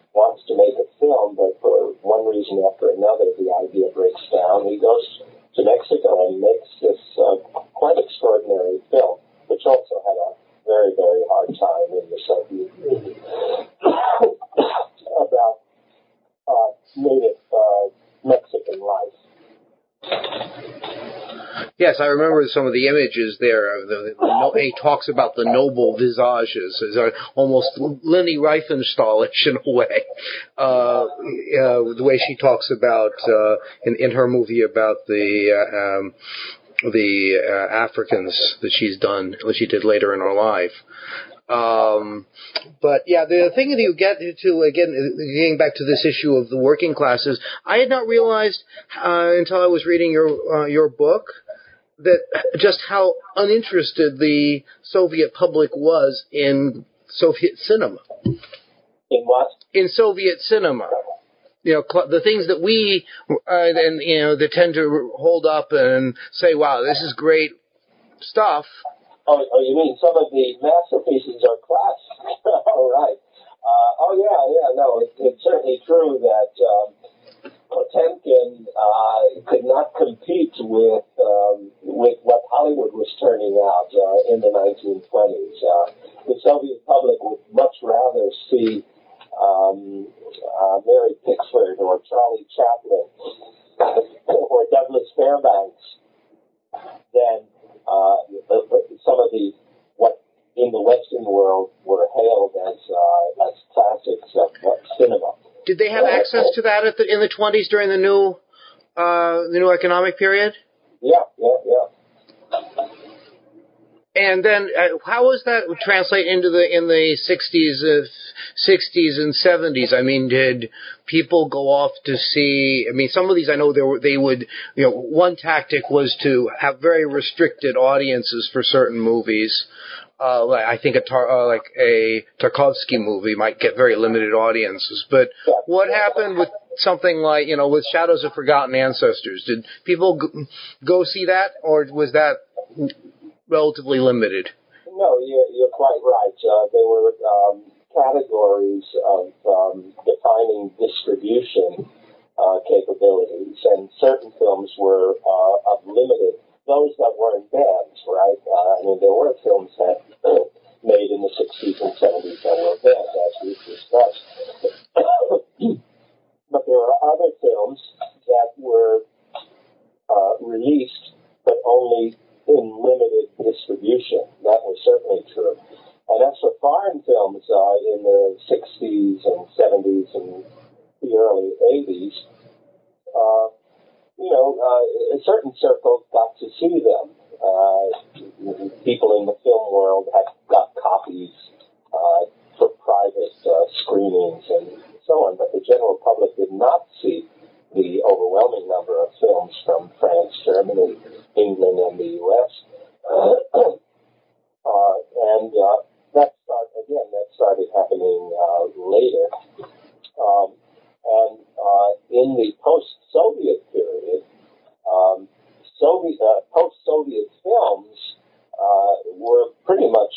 wants to make a film, but for one reason after another, the idea breaks down. He goes to Mexico and makes this uh, quite extraordinary film, which also had a very, very hard time in the Soviet Union about uh, native uh, Mexican life. Yes, I remember some of the images there. The, the, the, he talks about the noble visages, almost Leni Riefenstahlish in a way. Uh, uh, the way she talks about uh, in, in her movie about the uh, um, the uh, Africans that she's done, that she did later in her life. Um, but yeah, the thing that you get to, again, getting back to this issue of the working classes, I had not realized uh, until I was reading your uh, your book that just how uninterested the Soviet public was in Soviet cinema. In what? In Soviet cinema. You know, cl- the things that we, uh, and you know, that tend to hold up and say, wow, this is great stuff. Oh, oh, you mean some of the masterpieces are classic? All right. Uh, oh, yeah, yeah, no, it, it's certainly true that um, Potemkin uh, could not compete with um, with what Hollywood was turning out uh, in the nineteen twenties. Uh, the Soviet public would much rather see um, uh, Mary Pickford or Charlie Chaplin or Douglas Fairbanks than Uh, some of the what in the Western world were hailed as uh, as classics of, of cinema. Did they have access to that at the, in the twenties during the new uh, the new economic period? Yeah, yeah, yeah. And then, uh, how was that translate into the in the sixties of sixties and seventies? I mean, did people go off to see? I mean, some of these I know there were, they would. You know, one tactic was to have very restricted audiences for certain movies. Uh, like, I think a tar, uh, like a Tarkovsky movie might get very limited audiences. But what happened with something like you know with Shadows of Forgotten Ancestors? Did people go, go see that, or was that relatively limited? No, you're, you're quite right. Uh, there were um, categories of um, defining distribution uh, capabilities, and certain films were uh, of limited, those that weren't bans, right? Uh, I mean, there were films that uh, made in the sixties and seventies that were banned, as we discussed. But there were other films that were uh, released, but only in limited distribution. That was certainly true. And as for foreign films uh, in the sixties and seventies and the early eighties, uh, you know, uh, a certain circle got to see them. Uh, people in the film world had got copies uh, for private uh, screenings and so on, but the general public did not see the overwhelming number of films from France, Germany, England, and the U S Uh, uh, and uh, that started, again, that started happening uh, later. Um, and uh, in the post-Soviet period, um, Soviet, uh, post-Soviet films uh, were pretty much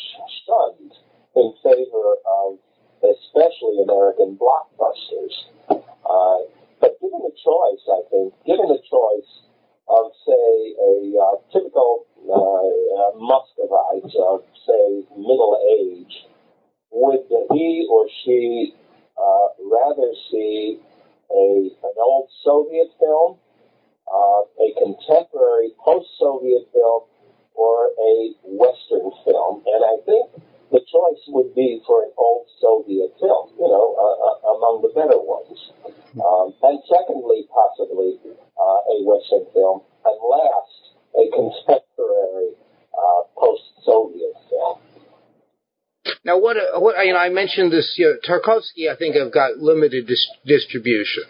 shunned in favor of especially American blockbusters. Uh, But given the choice, I think, given the choice of, say, a uh, typical uh, uh, Muscovite of, say, middle age, would he or she uh, rather see a an old Soviet film, uh, a contemporary post-Soviet film, or a Western film? And I think the choice would be for an old Soviet film, you know, uh, among the better ones. Um, and secondly, possibly uh, a Western film. And last, a contemporary uh, post-Soviet film. Now, what, uh, what you know, I mentioned this, you know, Tarkovsky, I think, have got limited dis- distribution.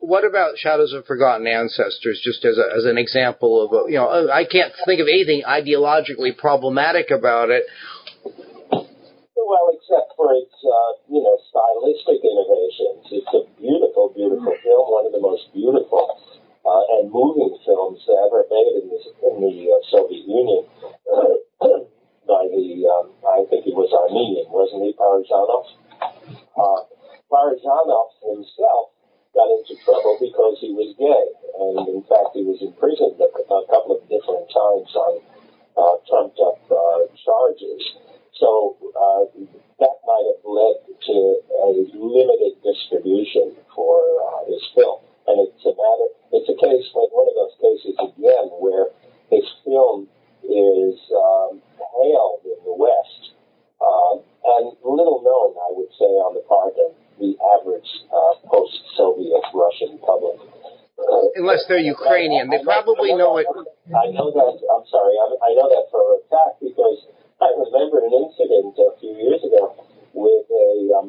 What about Shadows of Forgotten Ancestors, just as a, as an example of, a, you know, I can't think of anything ideologically problematic about it. Well, except for its, uh, you know, stylistic innovations. It's a beautiful, beautiful film, one of the most beautiful uh, and moving films ever made in, this, in the uh, Soviet Union uh, by the, um, I think he was Armenian, wasn't he, Parajanov? Uh, Parajanov himself got into trouble because he was gay, and in fact he was imprisoned a, a couple of different times on uh, trumped-up uh, charges. So uh, that might have led to a limited distribution for uh, his film, and it's a matter. It's a case like one of those cases again where his film is um, hailed in the West uh, and little known, I would say, on the part of the average uh, post-Soviet Russian public. Unless they're Ukrainian, they probably know it. I know that. I'm sorry. I know that for a fact because I remember an incident a few years ago with a um,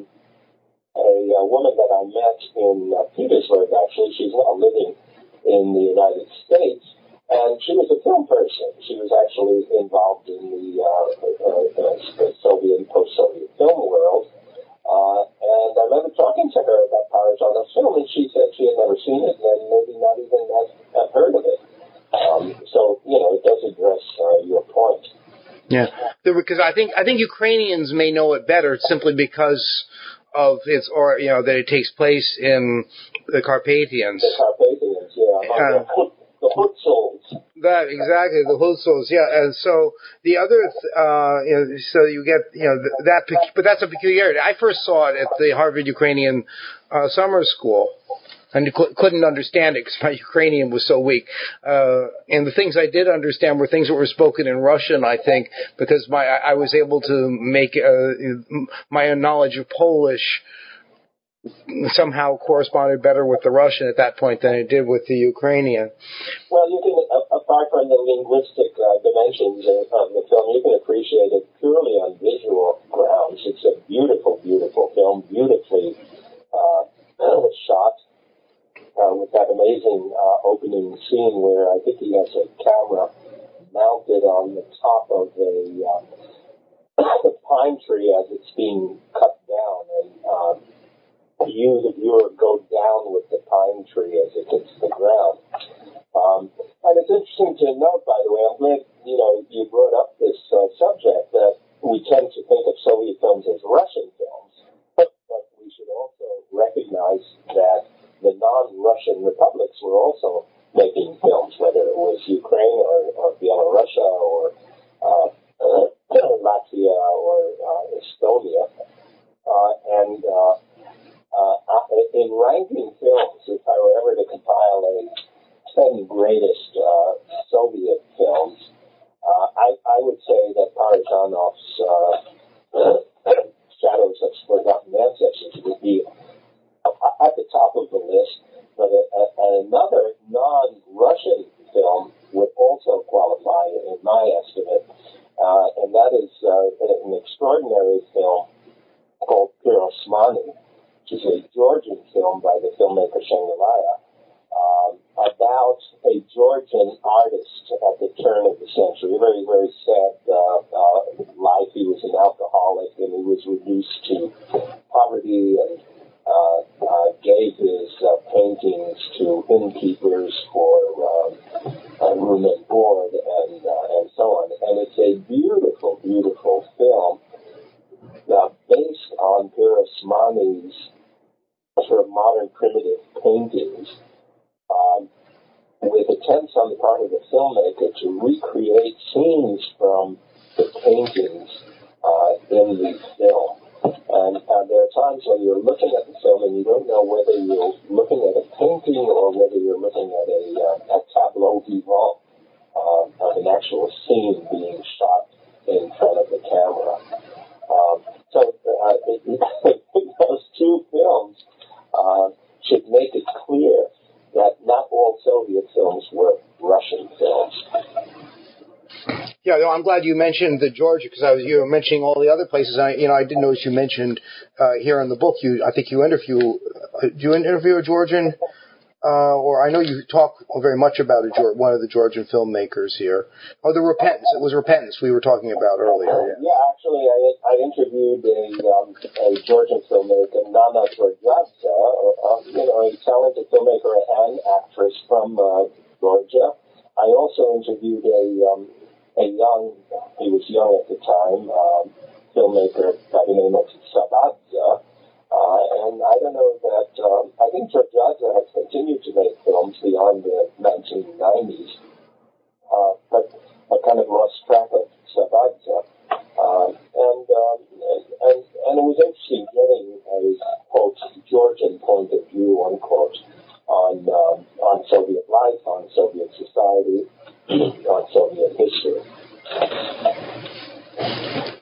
a, a woman that I met in uh, Petersburg, actually. She's now living in the United States, and she was a film person. She was actually involved in the uh, uh, uh, Soviet, post-Soviet film world. Uh, and I remember talking to her about Parajanov film, and she said she had never seen it and maybe not even had, had heard of it. Um, so, you know, it does address uh, your point. Yeah, because I think I think Ukrainians may know it better simply because of its, or you know, that it takes place in the Carpathians. The Carpathians, yeah. Uh, the Hutsuls. That exactly, the Hutsuls, yeah. And so the other, uh, you know, so you get, you know, that, but that's a peculiarity. I first saw it at the Harvard Ukrainian uh, summer school. And couldn't understand it because my Ukrainian was so weak. Uh, and the things I did understand were things that were spoken in Russian, I think, because my I was able to make uh, my knowledge of Polish somehow corresponded better with the Russian at that point than it did with the Ukrainian. Well, you can, apart from the linguistic uh, dimensions of the film, you can appreciate it purely on visual grounds. It's a beautiful, beautiful film, beautifully uh, shot uh, with that amazing uh, opening scene where I think he has a camera mounted on the top of a uh, the pine tree as it's being cut down, and uh, you, the viewer, go down with the pine tree as it hits the ground. Um, and it's interesting to note, by the way, I'm glad you know you brought up this uh, subject, that we tend to think of Soviet films as Russian films, but we should also recognize that the non-Russian republics were also making films, whether it was Ukraine or, or Bielorussia or uh, uh, Latvia or uh, Estonia, uh, and uh, Uh, in ranking films, if I were ever to compile a ten greatest uh, Soviet films, uh, I, I would say that Parajanov's uh, Shadows of Forgotten Ancestors would be at the top of the list, but a, a, another non-Russian film would also qualify, in my estimate, uh, and that is uh, an extraordinary film called Pirosmani, which is a Georgian film by the filmmaker Shengelaya, um, about a Georgian artist at the turn of the century. A very, very sad uh, uh, life. He was an alcoholic, and he was reduced to poverty and uh, uh, gave his uh, paintings to innkeepers for um, room and board and, uh, and so on. And it's a beautiful, beautiful film. Now, based on Pirosmani's sort of modern primitive paintings, um, with attempts on the part of the filmmaker to recreate scenes from the paintings uh, in the film. And uh, there are times when you're looking at the film and you don't know whether you're looking at a painting or whether you're looking at a, uh, a tableau vivant uh, of an actual scene being shot in front of the camera. Um, so uh, it, those two films uh, should make it clear that not all Soviet films were Russian films. Yeah, no, I'm glad you mentioned the Georgia, because I was you were mentioning all the other places. I, you know, I didn't notice you mentioned uh, here in the book. You, I think you interview, uh, do you interview a Georgian, uh, or I know you talk very much about a Geor- one of the Georgian filmmakers here. Oh, the Repentance. It was Repentance we were talking about earlier. Yeah. yeah. Actually, I, I interviewed a, um, a Georgian filmmaker, Nana Turgadze, uh, you know, a talented filmmaker and actress from uh, Georgia. I also interviewed a um, a young, he was young at the time, um, filmmaker by the name of Sabadze. Uh, and I don't know that, um, I think Turgadze has continued to make films beyond the nineteen nineties, uh, but I kind of lost track of Sabadze. Uh, and, um, and, and and it was interesting getting a, quote, Georgian point of view, unquote, on, um, on Soviet life, on Soviet society, on Soviet history.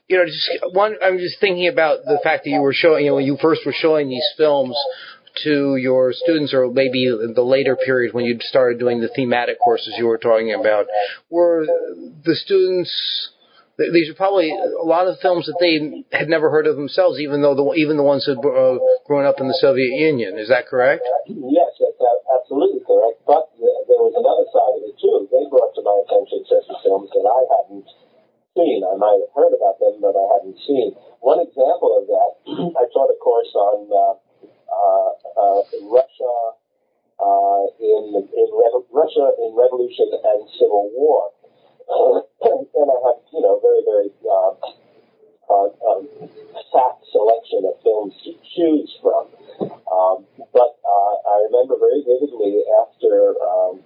You know, just one, I'm just thinking about the fact that you were showing, you know, when you first were showing these films to your students, or maybe the later period when you started doing the thematic courses you were talking about, were the students... These are probably a lot of films that they had never heard of themselves, even though the even the ones that uh, grown up in the Soviet Union. Is that correct? Yes, that's absolutely correct. But there was another side of it too. They brought to my attention certain films that I hadn't seen. I might have heard about them, but I hadn't seen. One example of that, I taught a course on uh, uh, uh, Russia uh, in in Re- Russia in Revolution and Civil War. Uh, and I have, you know, very, very uh, uh, um, fat selection of films to choose from. Um, but uh, I remember very vividly after um,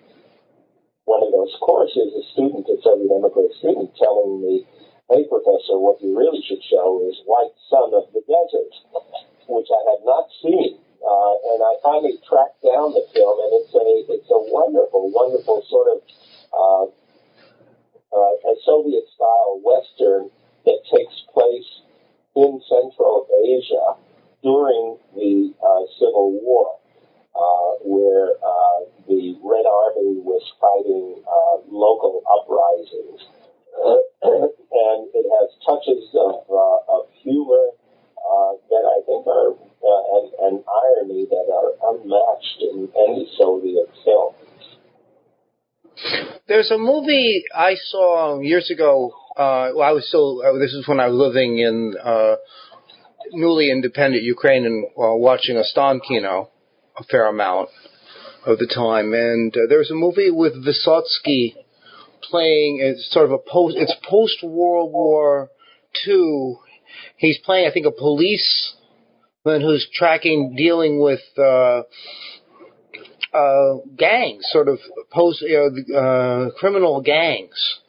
one of those courses, a student, a Soviet immigrant student, telling me, "Hey, professor, what you really should show is White Son of the Desert," which I had not seen. Uh, and I finally tracked down the film, and it's a, it's a wonderful, wonderful sort of... Uh, Uh, a Soviet-style Western that takes place in Central Asia during the uh, Civil War, uh, where uh, the Red Army was fighting uh, local uprisings. And it has touches of, uh, of humor uh, that I think are, uh, and, and irony that are unmatched in any Soviet film. There's a movie I saw years ago. Uh, well, I was still, uh, this is when I was living in uh, newly independent Ukraine and uh, watching Ostankino a fair amount of the time. And uh, there was a movie with Vysotsky playing, it's sort of a post, it's post-World War Two. He's playing, I think, a policeman who's tracking, dealing with uh, uh, gangs, sort of post, you know, uh, criminal gangs.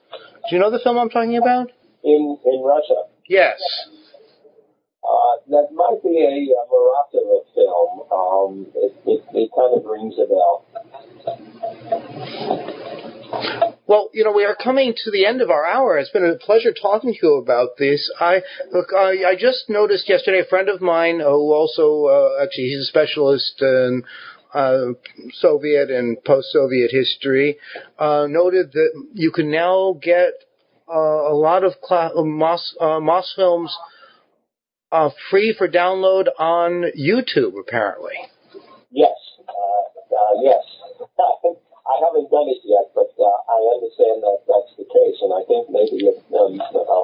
Do you know the film I'm talking about? In in Russia? Yes. Uh, that might be a, a Muratova film. Um, it, it, it kind of rings a bell. Well, you know, we are coming to the end of our hour. It's been a pleasure talking to you about this. I look, I, I just noticed yesterday a friend of mine who also, uh, actually, he's a specialist in Uh, Soviet and post-Soviet history, uh, noted that you can now get uh, a lot of cl- uh, Mos- uh, Mosfilms uh, free for download on YouTube, apparently. Yes, uh, uh, yes. I haven't done it yet, but uh, I understand that that's the case, and I think maybe um,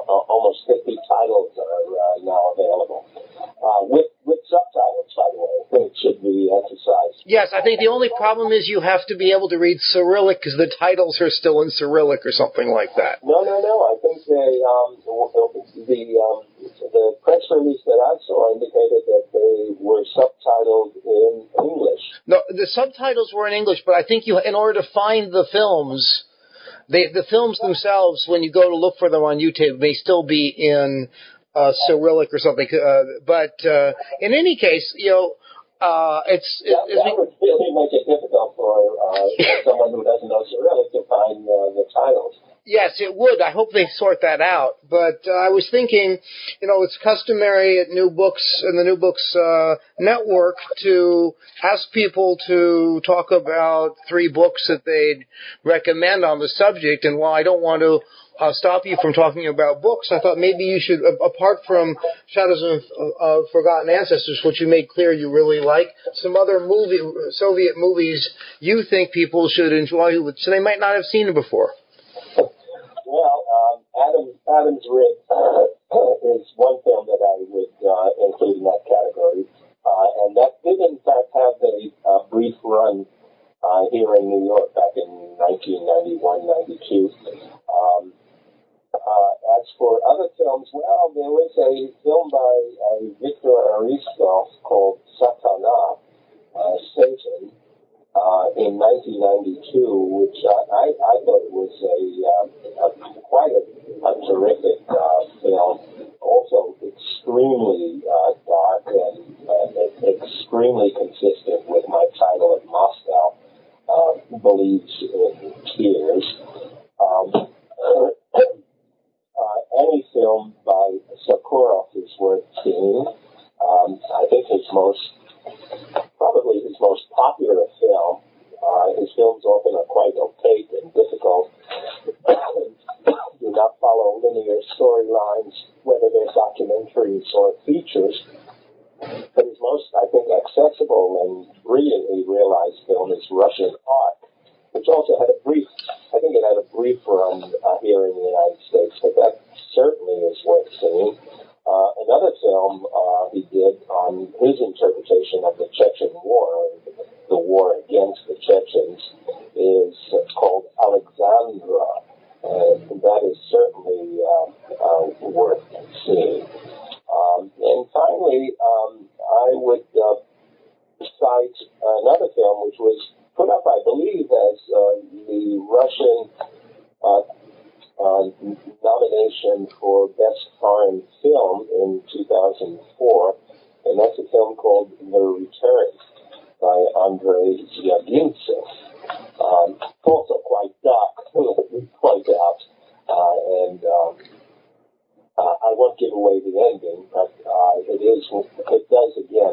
almost fifty titles are uh, now available. Uh, with with subtitles, by the way, which should be emphasized. Yes, I think the only problem is you have to be able to read Cyrillic because the titles are still in Cyrillic or something like that. No, no, no. I think they, um, the um, the press release that I saw indicated that they were subtitled in English. No, the subtitles were in English, but I think you, in order to find the films, they, the films themselves, when you go to look for them on YouTube, may still be in Uh, Cyrillic or something, uh, but uh, in any case, you know, uh, it's... It, yeah, that it, would really make it difficult for uh, someone who doesn't know Cyrillic to find uh, the titles. Yes, it would. I hope they sort that out. But uh, I was thinking, you know, it's customary at New Books and the New Books uh, Network to ask people to talk about three books that they'd recommend on the subject, and while I don't want to I'll stop you from talking about books, I thought maybe you should, apart from Shadows of, of Forgotten Ancestors, which you made clear you really like, some other movie, Soviet movies you think people should enjoy, so they might not have seen before. Well, um, Adam, Adam's Rib uh, is one film that I would uh, include in that category, uh, and that did in fact have a uh, brief run uh, here in New York back in nineteen ninety-one ninety-two. Um, Uh, as for other films, well, there was a film by uh, Victor Aristov called Satana, uh, Satan, uh, in nineteen ninety-two, which I, I, I thought was a, uh, a quite a, a terrific uh, film, also extremely uh, dark and uh, extremely consistent with my title of Moscow uh, Believes in Tears. Um, Uh, any film by Sokurov is worth seeing. Um, I think his most, probably his most popular film, uh, his films often are quite opaque and difficult, do not follow linear storylines, whether they're documentaries or features, but his most, I think, accessible and brilliantly realized film is Russian Art, which also had a brief, I think it had a brief run uh, here in the United States, but that certainly is worth seeing. Uh, another film uh, he did on his interpretation of the Chechen War, the war against the Chechens, is called Alexandra, and that is certainly uh, uh, worth seeing. Um, and finally, um, I would uh, cite another film, which was put up, I believe, as uh, the Russian uh, uh, nomination for Best Foreign Film in two thousand four, and that's a film called The Return by Andrei Zhyagintsev. Um, also quite dark, quite out, uh, and um, uh, I won't give away the ending, but uh, it is, it does again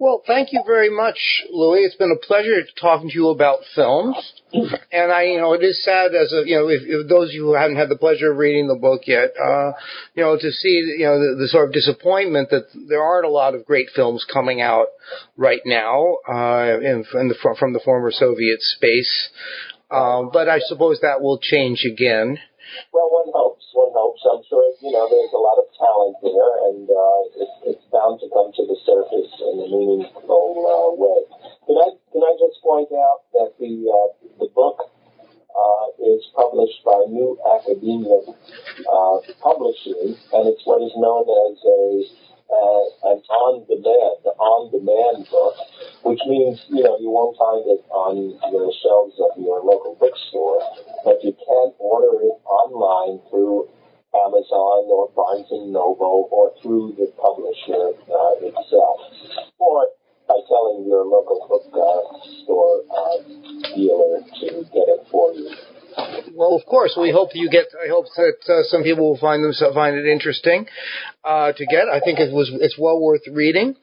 Well, thank you very much, Louis. It's been a pleasure talking to you about films. And I, you know, it is sad as a, you know, if, if those of you who haven't had the pleasure of reading the book yet, uh, you know, to see, you know, the, the sort of disappointment that there aren't a lot of great films coming out right now, uh, in, in the, from the former Soviet space. Um, but I suppose that will change again. Well, one hopes, one hopes. I'm sure, you know, there's a lot of talent there, and uh, it's, it's bound to come to the surface in a meaningful uh, way. Can I, can I just point out that the uh, the book uh, is published by New Academia uh, Publishing, and it's what is known as a uh, an on-demand, on-demand book, which means, you know, you won't find it on your shelves of your local bookstore, but you can order it online through Amazon or Barnes and Noble or through the publisher uh, itself, or by telling your local book uh, store uh, dealer to get it for you. Well, of course, we hope you get. I hope that uh, some people will find them find it interesting uh, to get. I think it was it's well worth reading.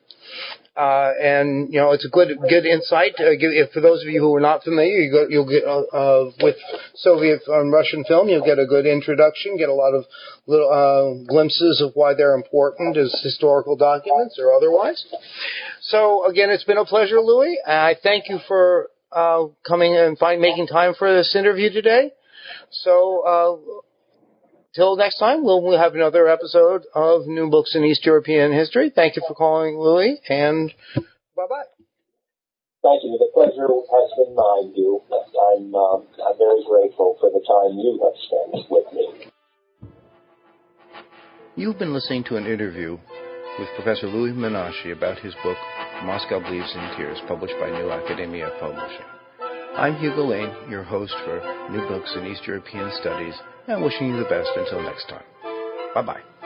Uh, and, you know, it's a good good insight. Uh, give, for those of you who are not familiar, you go, you'll get uh, uh, with Soviet and Russian film, you'll get a good introduction, get a lot of little uh, glimpses of why they're important as historical documents or otherwise. So, again, it's been a pleasure, Louis. I thank you for uh, coming and find, making time for this interview today. So, uh, till next time, we'll, we'll have another episode of New Books in East European History. Thank you for calling, Louis, and bye-bye. Thank you. The pleasure has been mine, you. I'm, um, I'm very grateful for the time you have spent with me. You've been listening to an interview with Professor Louis Menashi about his book, Moscow Believes in Tears, published by New Academia Publishing. I'm Hugo Lane, your host for New Books in East European Studies, and wishing you the best until next time. Bye-bye.